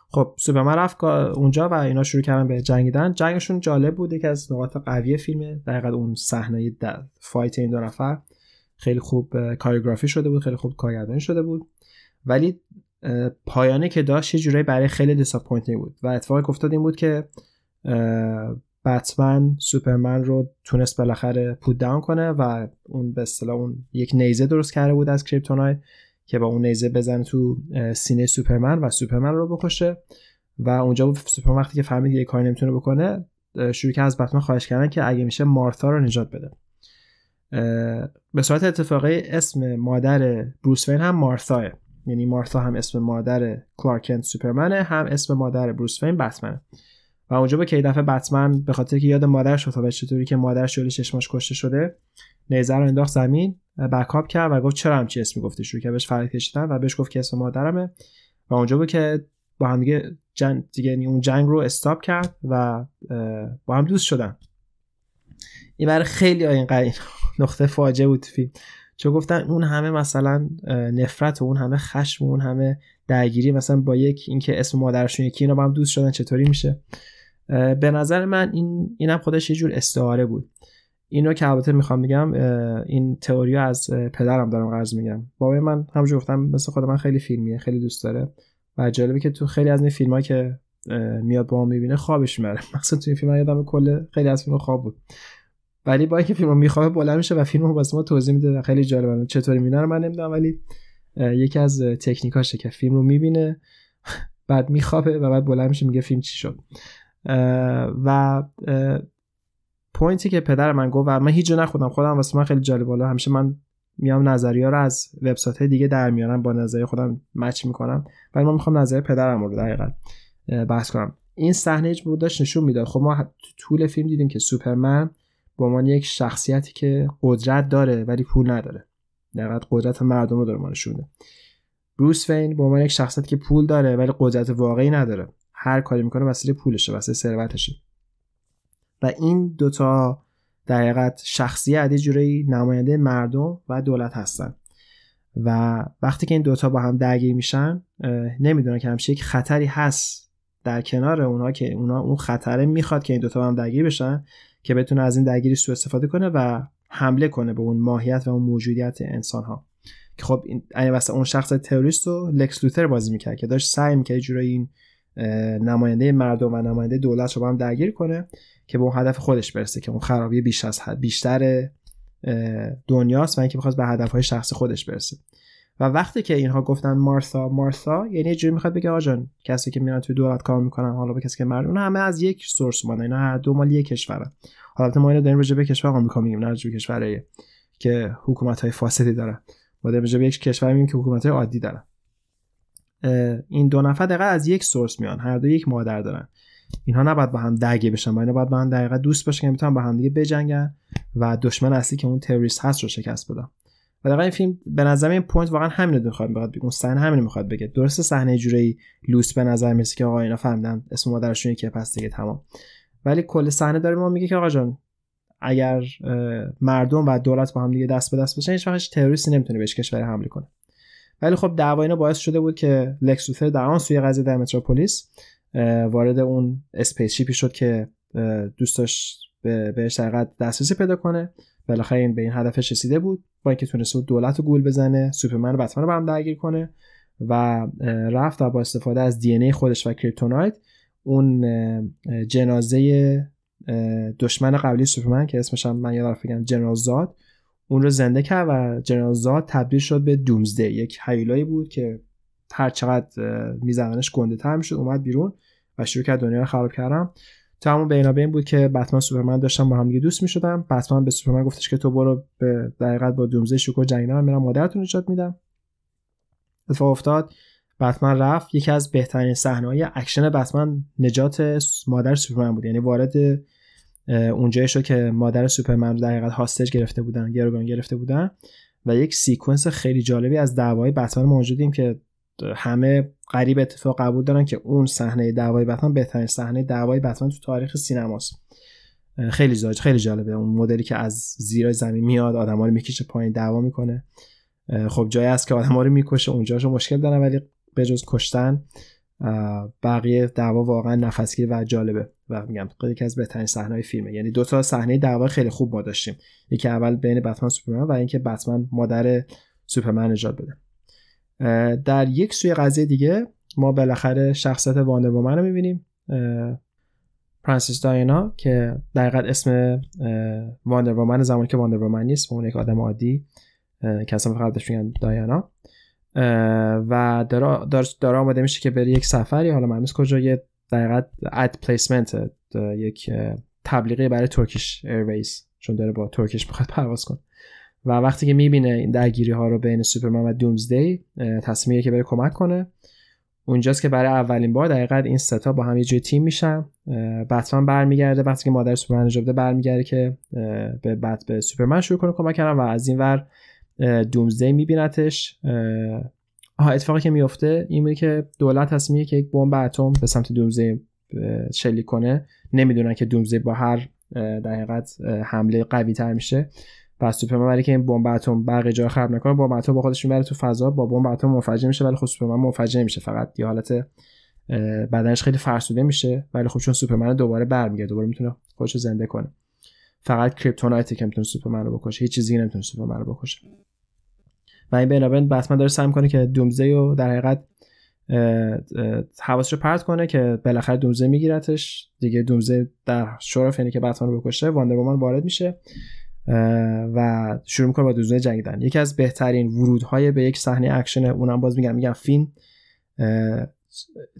خب سوپرمن رفت اونجا و اینا شروع کردن به جنگیدن. جنگشون جالب بود، یکی از نقاط قوی فیلمه. دقیقاً اون صحنه فایت این دو نفر خیلی خوب کاریوگرافی شده بود، خیلی خوب کارگردانی شده بود، ولی پایانی که داشت یه جورایی برای خیلی دیساپوینتینگ بود و اتفاقی که افتاد این بود که بتمن سوپرمن رو تونست بالاخره پوت داون کنه و اون به اصطلاح اون یک نیزه درست کرده بود از کریپتونایت که با اون نیزه بزنه تو سینه سوپرمن و سوپرمن رو بکشه. و اونجا بود سوپرمن وقتی که فهمید یه کاری نمیتونه بکنه شروع کرد از بتمن خواهش کردن که اگه میشه مارتا رو نجات بده. به صورت اتفاقی اسم مادر بروس وین هم مارثاه، یعنی مارثا هم اسم مادر کلارک کنت سوپرمنه، هم اسم مادر بروس وین بتمنه. و اونجا با که یه دفعه بتمن به خاطر که یاد مادرش افتاد چطوری که مادرش جلوی چشماش کشته شده نیزه رو انداخت زمین، بکاپ کرد و گفت چرا همچی اسمی گفتی، شروع که بهش فریاد کشیدن و بهش گفت که اسم مادرمه. و اونجا با که با هم دیگه جنگ دیگه اون جنگ رو استاپ کرد و با هم دوست شدن. این برای خیلی این قضیه نقطه فاجعه بود فیلم، چون گفتن اون همه مثلا نفرت و اون همه خشم و اون همه درگیری مثلا با یک اینکه اسم مادرشون یکی، اینا با هم دوست شدن چطوری میشه. به نظر من این اینم خودش یه جور استعاره بود. اینو که البته میخوام بگم این تئوری از پدرم دارم قرض میگم، بابای من همونجوری گفتم مثل خود من خیلی فیلمیه، خیلی دوست داره و جالبه که تو خیلی از این فیلم‌ها که میاد با من میبینه خوابش میبره، مثلا تو این فیلم یادم کل خیلی از فیلم‌ها خواب بود. ولی با اینکه فیلمو میخواد بالا میشه و فیلمو واسه ما توضیح میده، خیلی جالبه. چطوری میبینه من نمیدونم، ولی یکی از تکنیکاشه که فیلم رو میبینه بعد میخوابه و بعد بالا میشه میگه فیلم چی شد. و پوینتی که پدر من گفت و من هیچ جا نخوندم خودم، واسه من خیلی جالب بالا. همیشه من میام نظریه رو از وبسایت های دیگه در میارم با نظریه خودم مچ میکنم، ولی من میخوام نظریه پدرم رو دقیقاً بحث کنم. این صحنه بود داشت نشون میداد. خب ما طول فیلم دیدیم که سوپرمن به عنوان یک شخصیتی که قدرت داره ولی پول نداره، در واقع قدرت مردم رو داره نشون میده. بروس وین به عنوان یک شخصیتی که پول داره ولی قدرت واقعی نداره، هر کاری میکنه وسیله پولشه، وسیله ثروتشه. و این دوتا در حقیقت شخصیت یه جوری نماینده مردم و دولت هستن و وقتی که این دوتا با هم درگیر میشن نمیدونن که همیشه یک خطری هست در کنار اونها که اونا اون خطره میخواد که این دوتا با هم درگیر بشن که بتونه از این درگیری سوء استفاده کنه و حمله کنه به اون ماهیت و اون موجودیت انسان ها که خب این واسه اون شخص تروریست رو لکس لوتر بازی میکرد که داشت سعی میکرد یه جوری این نماینده مردم و نماینده دولت رو با هم درگیر کنه که به اون هدف خودش برسه که اون خرابی بیش از حد بیشتر دنیاست و اینکه بخواد به هدفهای شخصی خودش برسه. و وقتی که اینها گفتن مارثا مارثا یعنی یه جوری میخواد بگه آجان کسی که میان توی دولت کار میکنن حالا به کسی که مردم، اونا همه از یک سورس اومدن، اینا هر دو مال یک کشورن. البته ما اینو داریم راجع به کشور آمریکا میگیم نه راجع به کشورهای که حکومت‌های فاسدی دارن، ما داریم راجع به یک کشور میگیم که حکومت‌های عادی دارن. این دو نفر دقیقاً از یک سورس میان، هر دو یک مادر دارن، اینها نباید با هم درگیر بشن، اینا باید با هم دقیقاً دوست باشن که میتونن با هم دیگه بجنگن و دشمن اصلی که اون تروریست هست رو شکست بدن. و دقیقاً این فیلم به نظر من این پوینت واقعا همین رو می‌خواد بگه، اون صحنه همین رو می‌خواد بگه. درسته صحنه جوری لوس به نظر میاد که آقا اینا فهمیدن اسم مادرشون یکیه پس دیگه تمام، ولی کل صحنه داره ما میگه که آقا جان اگر مردم و دولت با هم دیگه دست به دست بشن هیچ وقت تروریستی نمیتونه بهش کشوری حمله کنه. ولی خب دعوا اینا باعث شده بود که لکس لوتر در آن سوی قضیه در متروپولیس وارد اون اسپیس شیپی شد که دوستاش بهش در دسترسی پیدا کنه. بالاخره این به این هدفش رسیده بود با اینکه تونسته بود دولت رو گول بزنه، سوپرمن و بتمن رو با هم درگیر کنه و رفت و با استفاده از دی ان ای خودش و کریپتونایت اون جنازه دشمن قبلی سوپرمن که اسمش هم من یادم بگم جنرال زاد اون رو زنده کرد و جنرال زاد تبدیل شد به دومزدی، یک هیولایی بود که هر چقدر میزدنش گنده‌تر میشد اومد بیرون و شروع کرد دنیا رو خراب کردن. تا همون بینابین بود که بتمن سوپرمن داشتن با هم دیگه دوست میشدن، بتمن به سوپرمن گفتش که تو برو به دقیقت با دومزدی شوکو جنگیدن، من میرم مادرتون نجات میدم. اتفاق افتاد، بتمن رفت، یکی از بهترین صحنه‌های اکشن بتمن نجات مادر سوپرمن بود، یعنی وارد اونجایی شد که مادر سوپرمن رو در حقیقت هاستج گرفته بودن، گروگان گرفته بودن و یک سیکونس خیلی جالبی از دعوای بتمن موجودیم که همه قریب اتفاق قبول دارن که اون صحنه دعوای بتمن بهترین صحنه دعوای بتمن تو تاریخ سینماست. خیلی زاج خیلی جالبه، اون مدلی که از زیر زمین میاد آدما رو میکشه پایین دعوا میکنه. خب جایی است که آدما رو میکشه، اونجاشو مشکل داره، ولی به جز کشتن بقیه دعوا واقعا نفسگیر و جالبه و میگم یکی از بهترین صحنه‌های فیلمه. یعنی دو تا صحنه دعوا خیلی خوب ما داشتیم، یکی اول بین بتمن سوپرمن و اینکه بتمن مادر سوپرمن نجات بده. در یک سوی قضیه دیگه ما بالاخره شخصیت واندر وومن رو می‌بینیم، پرنسس دایانا که در حقیقت اسم واندر وومن زمانی که واندر وومن نیست، اون یک آدم عادی که اصلا فقط بهش میگن دایانا و داره داره آماده میشه که بره یک سفری، حالا معلوم نیست کجا، یه در حقیقت اد پلیسمنت، یک تبلیغی برای ترکیش ایرویز چون داره با ترکیش می‌خواد پرواز کنه و وقتی که میبینه این درگیری ها رو بین سوپرمن و دومزدی تصمیمی که بره کمک کنه. اونجاست که برای اولین بار دقیقاً این سه تا با هم یه جوری تیم میشن. بتمن برمیگرده وقتی که مادر سوپرمن جوده برمیگرده که به بعد به سوپرمن شروع کنه کمک کردن و از این ور دومزدی میبینتش. آها اتفاقی که میفته اینه که دولت تصمیمی که یک بمب اتم به سمت دومزدی شلیک کنه، نمیدونن که دومزدی با هر دقیقاً حمله قوی‌تر میشه. پس سوپرمن برای که این بمب اتم بقیه جا خراب نکنه با بمب اتم با خودش میبره تو فضا، با بمب اتم منفجر میشه، ولی خب سوپرمن منفجر نمیشه، فقط یه حالت بدنش خیلی فرسوده میشه، ولی خب چون سوپرمن دوباره برمیگرده دوباره میتونه خودش رو زنده کنه. فقط کریپتونایت که میتونه سوپرمن رو بکشه، هیچ چیزی نمیتونه سوپرمن رو بکشه. و این بنابراین بتمن داره سعی میکنه که دومزدی رو در حقیقت حواسش رو پرت کنه که بالاخره دومزدی میگیرتش دیگه. دومزدی در شرف یعنی که بتمن رو بکشه، واندر وومن وارد میشه و شروع میکنه با دوزنه جنگیدن. یکی از بهترین ورودهای به یک صحنه اکشن، اونم باز میگم میگم فیلم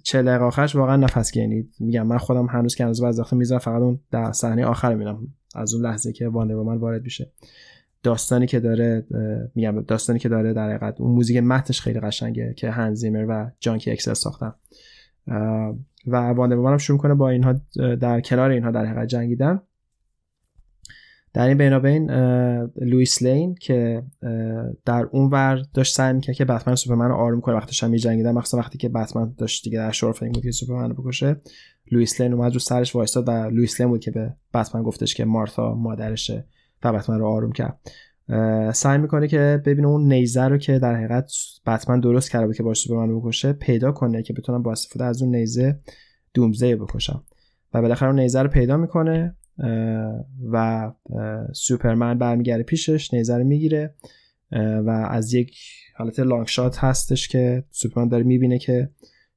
چه دقیقه آخرش واقعا نفسگیر، یعنی میگم من خودم هنوز که هنوز باز داخته میذارم فقط اون در صحنه آخر میبینم، از اون لحظه که واندر وومن وارد میشه، داستانی که داره میگم داستانی که داره در حقیقت اون موزیک متنش خیلی قشنگه که هانز زیمر و جانکی اکسل ساختن و واندر وومن هم شروع میکنه با اینها در کنار اینها در حقیقت جنگیدن. در این بینابین لوئیس لین که در اون ور داشت سعی می‌کرد که بتمن سوپرمن رو آروم کنه وقتی شام می‌جنگیدن، مخصوصا وقتی که بتمن داشت دیگه در شرف این بود که سوپرمن رو بکشه، لوئیس لین اومد رو سرش وایستاد و لوئیس لین بود که به بتمن گفتش که مارتا مادرشه و بتمن رو آروم کرد. سعی میکنه که ببینه اون نیزه رو که در حقیقت بتمن درست کرده بود که باشه به من بکشه پیدا کنه که بتونم با استفاده از اون نیزه دومزی بکشم و بالاخره اون نیزه رو پیدا میکنه و سوپرمن برمیگره پیشش، نیزه رو میگیره و از یک حالت لانگ شات هستش که سوپرمن داره میبینه که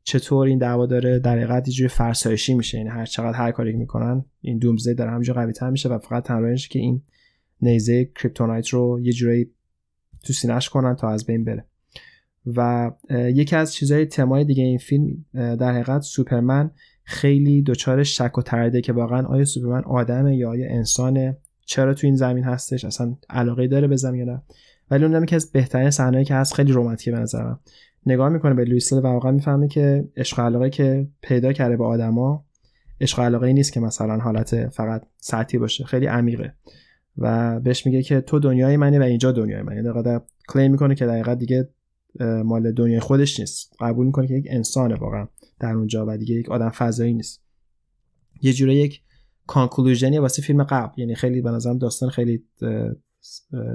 چطور این دعوا داره در حقیقت یه جوری فرسایشی میشه، یعنی هر چقدر هر کاری میکنن این دومزی داره همینجوری قوی‌تر میشه و فقط تنهاش که این نیزه کریپتونایت رو یه جوری تو سینه‌اش کنن تا از بین بره. و یکی از چیزهای تمای دیگه این فیلم در حقیقت سوپرمن خیلی دچار شک و ترده که واقعا آیا سوپرمن آدمه یا آیا انسانه، چرا تو این زمین هستش، اصلا علاقه داره به زمین یا نه. ولی اون نمی که از بهترین صحنه‌ای که هست خیلی رمانتیکه به نظر من. نگاه میکنه به لوئیس و واقعا میفهمه که عشق علاقه که پیدا کرده به آدما عشق علاقه نیست که مثلا حالت فقط سطحی باشه، خیلی عمیقه و بهش میگه که تو دنیای منی و اینجا دنیای منی. در واقع کلیم میکنه که دقیقاً دیگه مال دنیای خودش نیست، قبول میکنه که یک انسانه واقعا در اونجا و دیگه یک آدم فضایی نیست. یه جوره یک کانکلوژنی واسه فیلم قبل، یعنی خیلی به نظرم داستان خیلی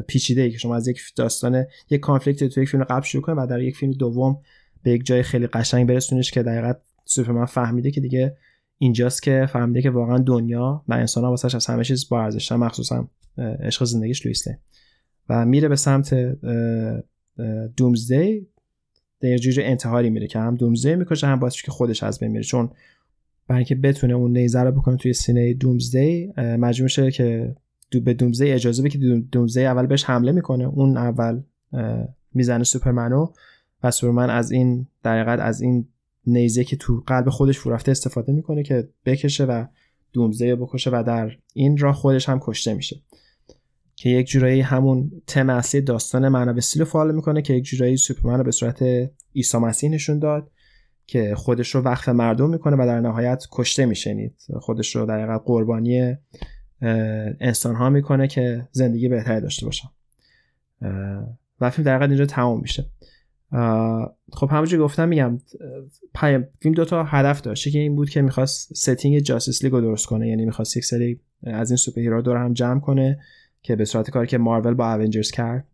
پیچیده ای که شما از یک داستان یک کانفلیکت تو یک فیلم قبل شروع کنه و در یک فیلم دوم به یک جای خیلی قشنگ برسونیش که دقیقاً سوپرمن فهمیده که دیگه اینجاست که فهمیده که واقعا دنیا و انسان‌ها واسش از همه چیز با ارزش‌تر، مخصوصا عشق زندگیش لوئیس لین. و میره به سمت دومزدی، در جوری انتحاری میره که هم دومزدی میکشه هم باعث میشه که خودش از بین میره، چون برای اینکه بتونه اون نیزه رو بکنه توی سینه دومزدی مجبور میشه که به دومزدی اجازه بده که دومزدی اول بهش حمله میکنه، اون اول میزنه سوپرمنو و سوپرمن از این در حقیقت از این نیزه که تو قلب خودش فرو رفته استفاده میکنه که بکشه و دومزدی بکشه و در این راه خودش هم کشته میشه که یک جورایی همون تم اصلی داستان منابع سیل فعال میکنه که یک جورایی سوپرمن رو به صورت عیسی مسیح نشون داد که خودش رو وقف مردم میکنه و در نهایت کشته میشنید، خودش رو در حقیقت قربانی انسان ها میکنه که زندگی بهتری داشته باشن و فیلم در حقیقت اینجا تمام میشه. خب همونجوری گفتم میگم فیلم دو تا هدف داشت، یکی این بود که میخواست ستینگ جاستیس لیگ رو درست کنه، یعنی میخواست یک سری از این سوپر هیرو دور هم جمع کنه که به صورت کاری که مارول با اونجرز کرد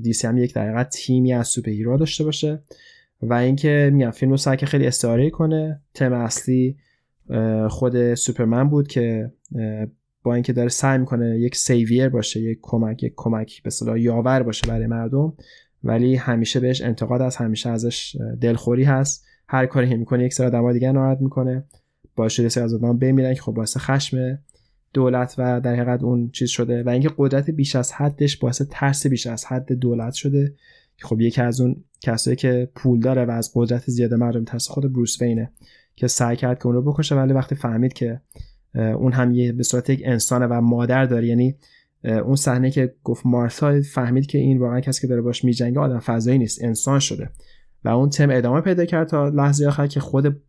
دی سی هم یک دقیقاً تیمی از سوپر هیرو داشته باشه و اینکه میگم فیلم رو سعی خیلی استعاره کنه. تم اصلی خود سوپرمن بود که با اینکه داره سعی میکنه یک سیویر باشه، یک کمک یک کمک به اصطلاح یاور باشه برای مردم، ولی همیشه بهش انتقاد هست، همیشه ازش دلخوری هست، هر کاری که میکنه یک سری آدم دیگه ناراحت میکنه، باعث یه سری از آدم بمیرن که خب باعث خشم دولت و در حقیقت اون چیز شده و اینکه قدرت بیش از حدش باعث ترس بیش از حد دولت شده که خب یکی از اون کسایی که پول داره و از قدرت زیاد مردم ترس خود بروس وینه که سعی کرد که اون رو بکشه، ولی وقتی فهمید که اون هم یه به صورت یک انسانه و مادر داره، یعنی اون صحنه که گفت مارتا، فهمید که این واقعا کسی که داره باش میجنگه آدم فضایی نیست، انسان شده و اون تم ادامه پیدا کرد تا لحظه آخر که خود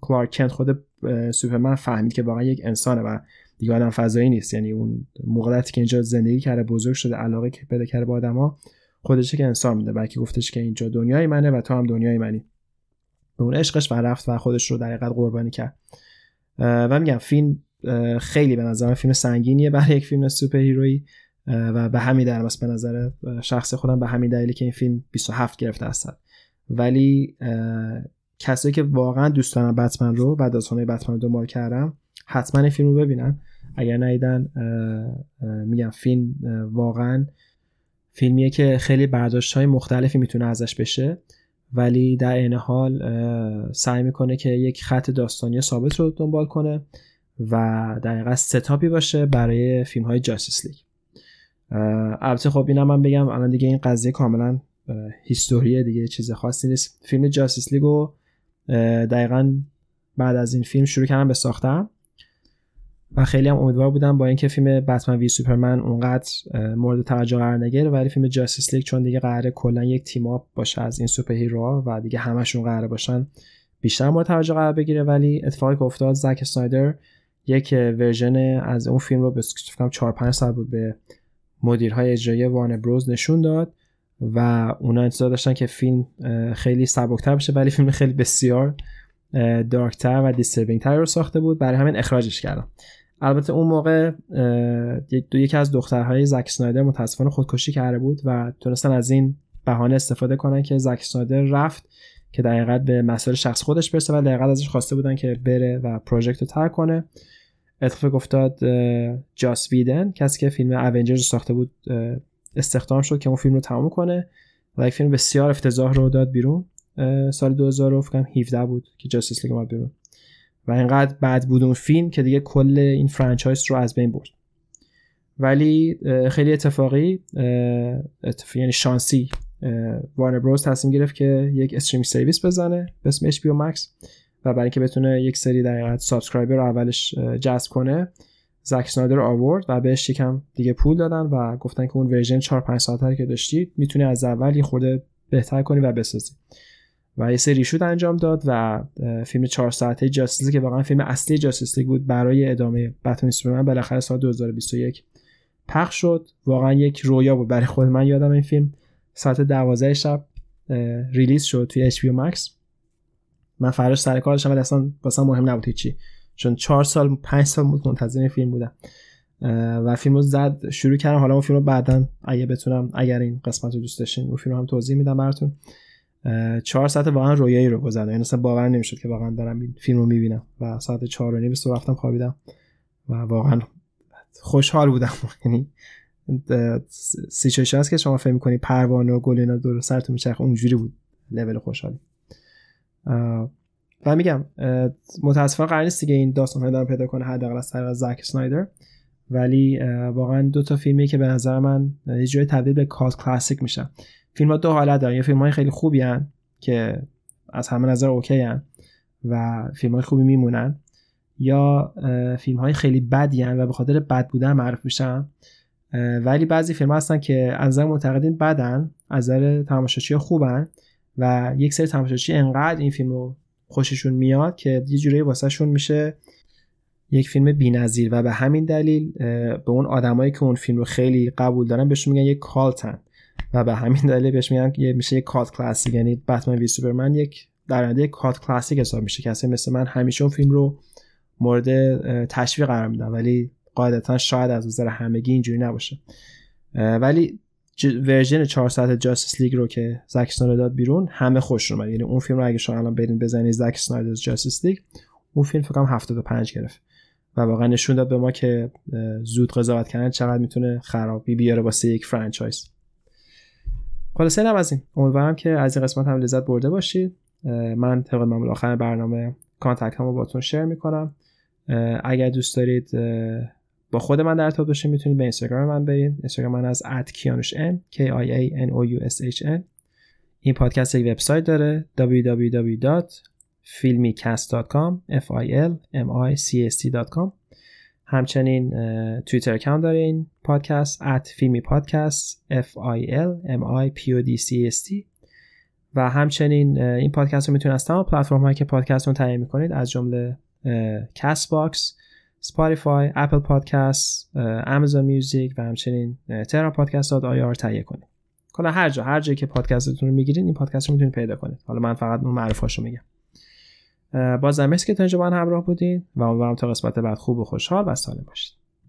کلارک کنت خود سوپرمن فهمید که واقعا یک انسانه و دیگه آدم فضایی نیست، یعنی اون موقعیتی که اینجا زندگی کرده بزرگ شده علاقه که پیدا کرده با آدما خودشه که انسان میده، بلکه گفتش که اینجا دنیای منه و تو هم دنیای منی، به اون عشقش و رفت و خودش رو در حقیقت قربانی کرد. و میگم فیلم خیلی به نظر فیلم سنگینیه برای یک فیلم سوپر هیرویی و به همین دلیل به نظر شخص خودم به همین دلیلی که این فیلم بیست و هفت گرفته است. ولی کسایی که واقعا دوست دارن بتمن رو و داستان‌های بتمن رو دنبال کردن حتما این فیلم رو ببینن، اگر ندیدن میگم فیلم واقعا فیلمیه که خیلی برداشت‌های مختلفی میتونه ازش بشه، ولی در این حال سعی میکنه که یک خط داستانی ثابت رو دنبال کنه و در حقیقت ستاپی باشه برای فیلم های جاستیس لیگ. البته خب اینم من بگم الان دیگه این قضیه کاملا هیستوریه دیگه، چیز خاصی نیست. فیلم جاستیس لیگ رو دقیقاً بعد از این فیلم شروع کردم به ساختن و خیلی هم امیدوار بودم با اینکه فیلم بتمن وی سوپرمن اونقدر مورد توجه قرار نگیره، ولی فیلم جاستیس لیگ چون دیگه قراره کلا یک تیم آپ باشه از این سوپر هیروها و دیگه همشون قراره باشن بیشتر مورد توجه قرار بگیره. ولی اتفاقی که افتاد زک اسنایدر یک ورژن از اون فیلم رو به گفتم چهار پنج ساعت بود به مدیرهای اجرایی وارنر بروز نشون داد و اونا انتظار داشتن که فیلم خیلی سبک‌تر بشه، ولی فیلم خیلی بسیار دارکتر و دیستربینگتر رو ساخته بود، برای همین اخراجش کردم. البته اون موقع یکی از دخترهای زک سنایدر متاسفانه خودکشی کرده بود و تونستن از این بهانه استفاده کنن که زک سنایدر رفت که در حقیقت به مسائل شخص خودش برسه و در حقیقت ازش خواسته بودن که بره و پروژکت رو ترک کنه. اتفاق افتاد جاس ویدن، کسی که فیلم اونجرز ساخته بود، استخدام شد که اون فیلم رو تمام کنه و یک فیلم بسیار افتضاح رو داد بیرون. سال دو هزار و هفده بود که جاستیس لیگ اومد بیرون و اینقدر بد بود اون فیلم که دیگه کل این فرانچایز رو از بین برد. ولی خیلی اتفاقی اتفاقی یعنی شانسی وارنر بروز تصمیم گرفت که یک استریم سرویس بزنه به اسم اچ بی او مکس و برای اینکه بتونه یک سری در حقیقت سابسکرایبر رو اولش جذب کنه، زک سنایدر رو آورد و بهش یکم دیگه پول دادن و گفتن که اون ورژن چهار پنج ساعته که داشتی میتونی از اول یه خورده بهتر کنی و بسازی. و یه سری شوت انجام داد و فیلم چهار ساعته جاستیس لیگ که واقعا فیلم اصلی جاستیس لیگ بود برای ادامه بتمن سوپرمن بالاخره سال دو هزار و بیست و یک پخش شد. واقعا یک رویا بود برای خود من. یادم این فیلم ساعت دوازده شب ریلیز شد توی اچ بی او مکس. من فراش سر کار داشتم ولی اصلا واسم مهم نبود چی، چون چهار سال پنج سال منتظر این فیلم بودم و فیلمو زد شروع کردم. حالا اون فیلمو بعداً اگه بتونم، اگر این قسمت رو دوست داشتین، اون فیلمو هم توضیح میدم براتون. چهار ساعت واقعا رویایی رو گذروندم، یعنی اصلا باور نمیشد که واقعا دارم این فیلمو میبینم و ساعت چهار و نیم صبح رفتم خوابیدم و واقعا خوشحال بودم. یعنی سیچویشن هست که شما فکر می‌کنی پروانه و گل اینا دور سرتون میچرخه، اونجوری بود لول خوشحالی. و میگم متاسفانه قرار نیست دیگه این داستان‌ها رو پیدا کنه حداقل از طریق زک اسنایدر، ولی واقعا دو تا فیلمی که به نظر من یه جوری تبدیل به کالت کلاسیک میشن. فیلم‌ها دو حالت دارن، یا فیلم‌های خیلی خوبی ان که از همه نظر اوکی ان و فیلم‌های خوبی میمونن، یا فیلم‌های خیلی بدی ان و به خاطر بد بودن معروف میشن. ولی بعضی فیلم‌ها هستن که از نظر منتقدین بدن، از نظر تماشاچی‌ها خوبن و یک سری تماشاچی انقدر این فیلمو خوششون میاد که یه جوری واسهشون میشه یک فیلم بی‌نظیر و به همین دلیل به اون آدمایی که اون فیلم رو خیلی قبول دارن بهشون میگن یک کالتن و به همین دلیل بهش میگن که میشه یک کالت کلاسیک. یعنی بتمن وی سوپرمن یک درنده کالت کلاسیک حساب میشه. کسی مثل من همیشه اون فیلم رو مورد تشویق قرار میدم، ولی قاعدتا شاید از نظر همگی اینجوری نباشه. ولی ورژن چهار ساعت جاستیس لیگ رو که زک سنایدر داد بیرون همه خوش اومد. یعنی اون فیلم رو اگه شما الان برین بزنید زک سنایدر جاستیس لیگ، اون فیلم فکر کنم هفتاد و پنج گرفت و واقعا نشون داد به ما که زود قضاوت کردن چقدر میتونه خرابی بیاره واسه یک فرانچایز. خلاصه اینم از این. امیدوارم که از این قسمت هم لذت برده باشید. من طبق معمول آخر برنامه کانتاکتامو باهاتون شیر میکنم. اگر دوست دارید با خود من در ارتباط باشین میتونید به اینستاگرام من برید. اینستاگرام من از ات کیانوش ان کی آی ای ان او یو اس اچ ان. این پادکست یک وبسایت داره دابلیو دابلیو دابلیو دات فیلمیکست دات کام اف آی ال ام آی سی اس تی دات کام. همچنین توییتر اکانت داره این پادکست ات فیلمی پادکست اف آی ال ام آی پی او دی سی اس تی. و همچنین این پادکست رو میتونید از تمام پلتفرم هایی که پادکست رو تهیه میکنید از جمله کست باکس، Spotify، Apple Podcasts، Amazon Music و همچنین ترا پادکست داد آی آر تهیه کنید. کلا هر جا هر جایی که پادکستتون رو میگیرین این پادکست رو میتونید پیدا کنید. حالا من فقط اون معرفاشو میگم. بازم مرسی که تا اینجا با من همراه بودین و امیدوارم تا قسمت بعد خوب و خوشحال و سالم باشید.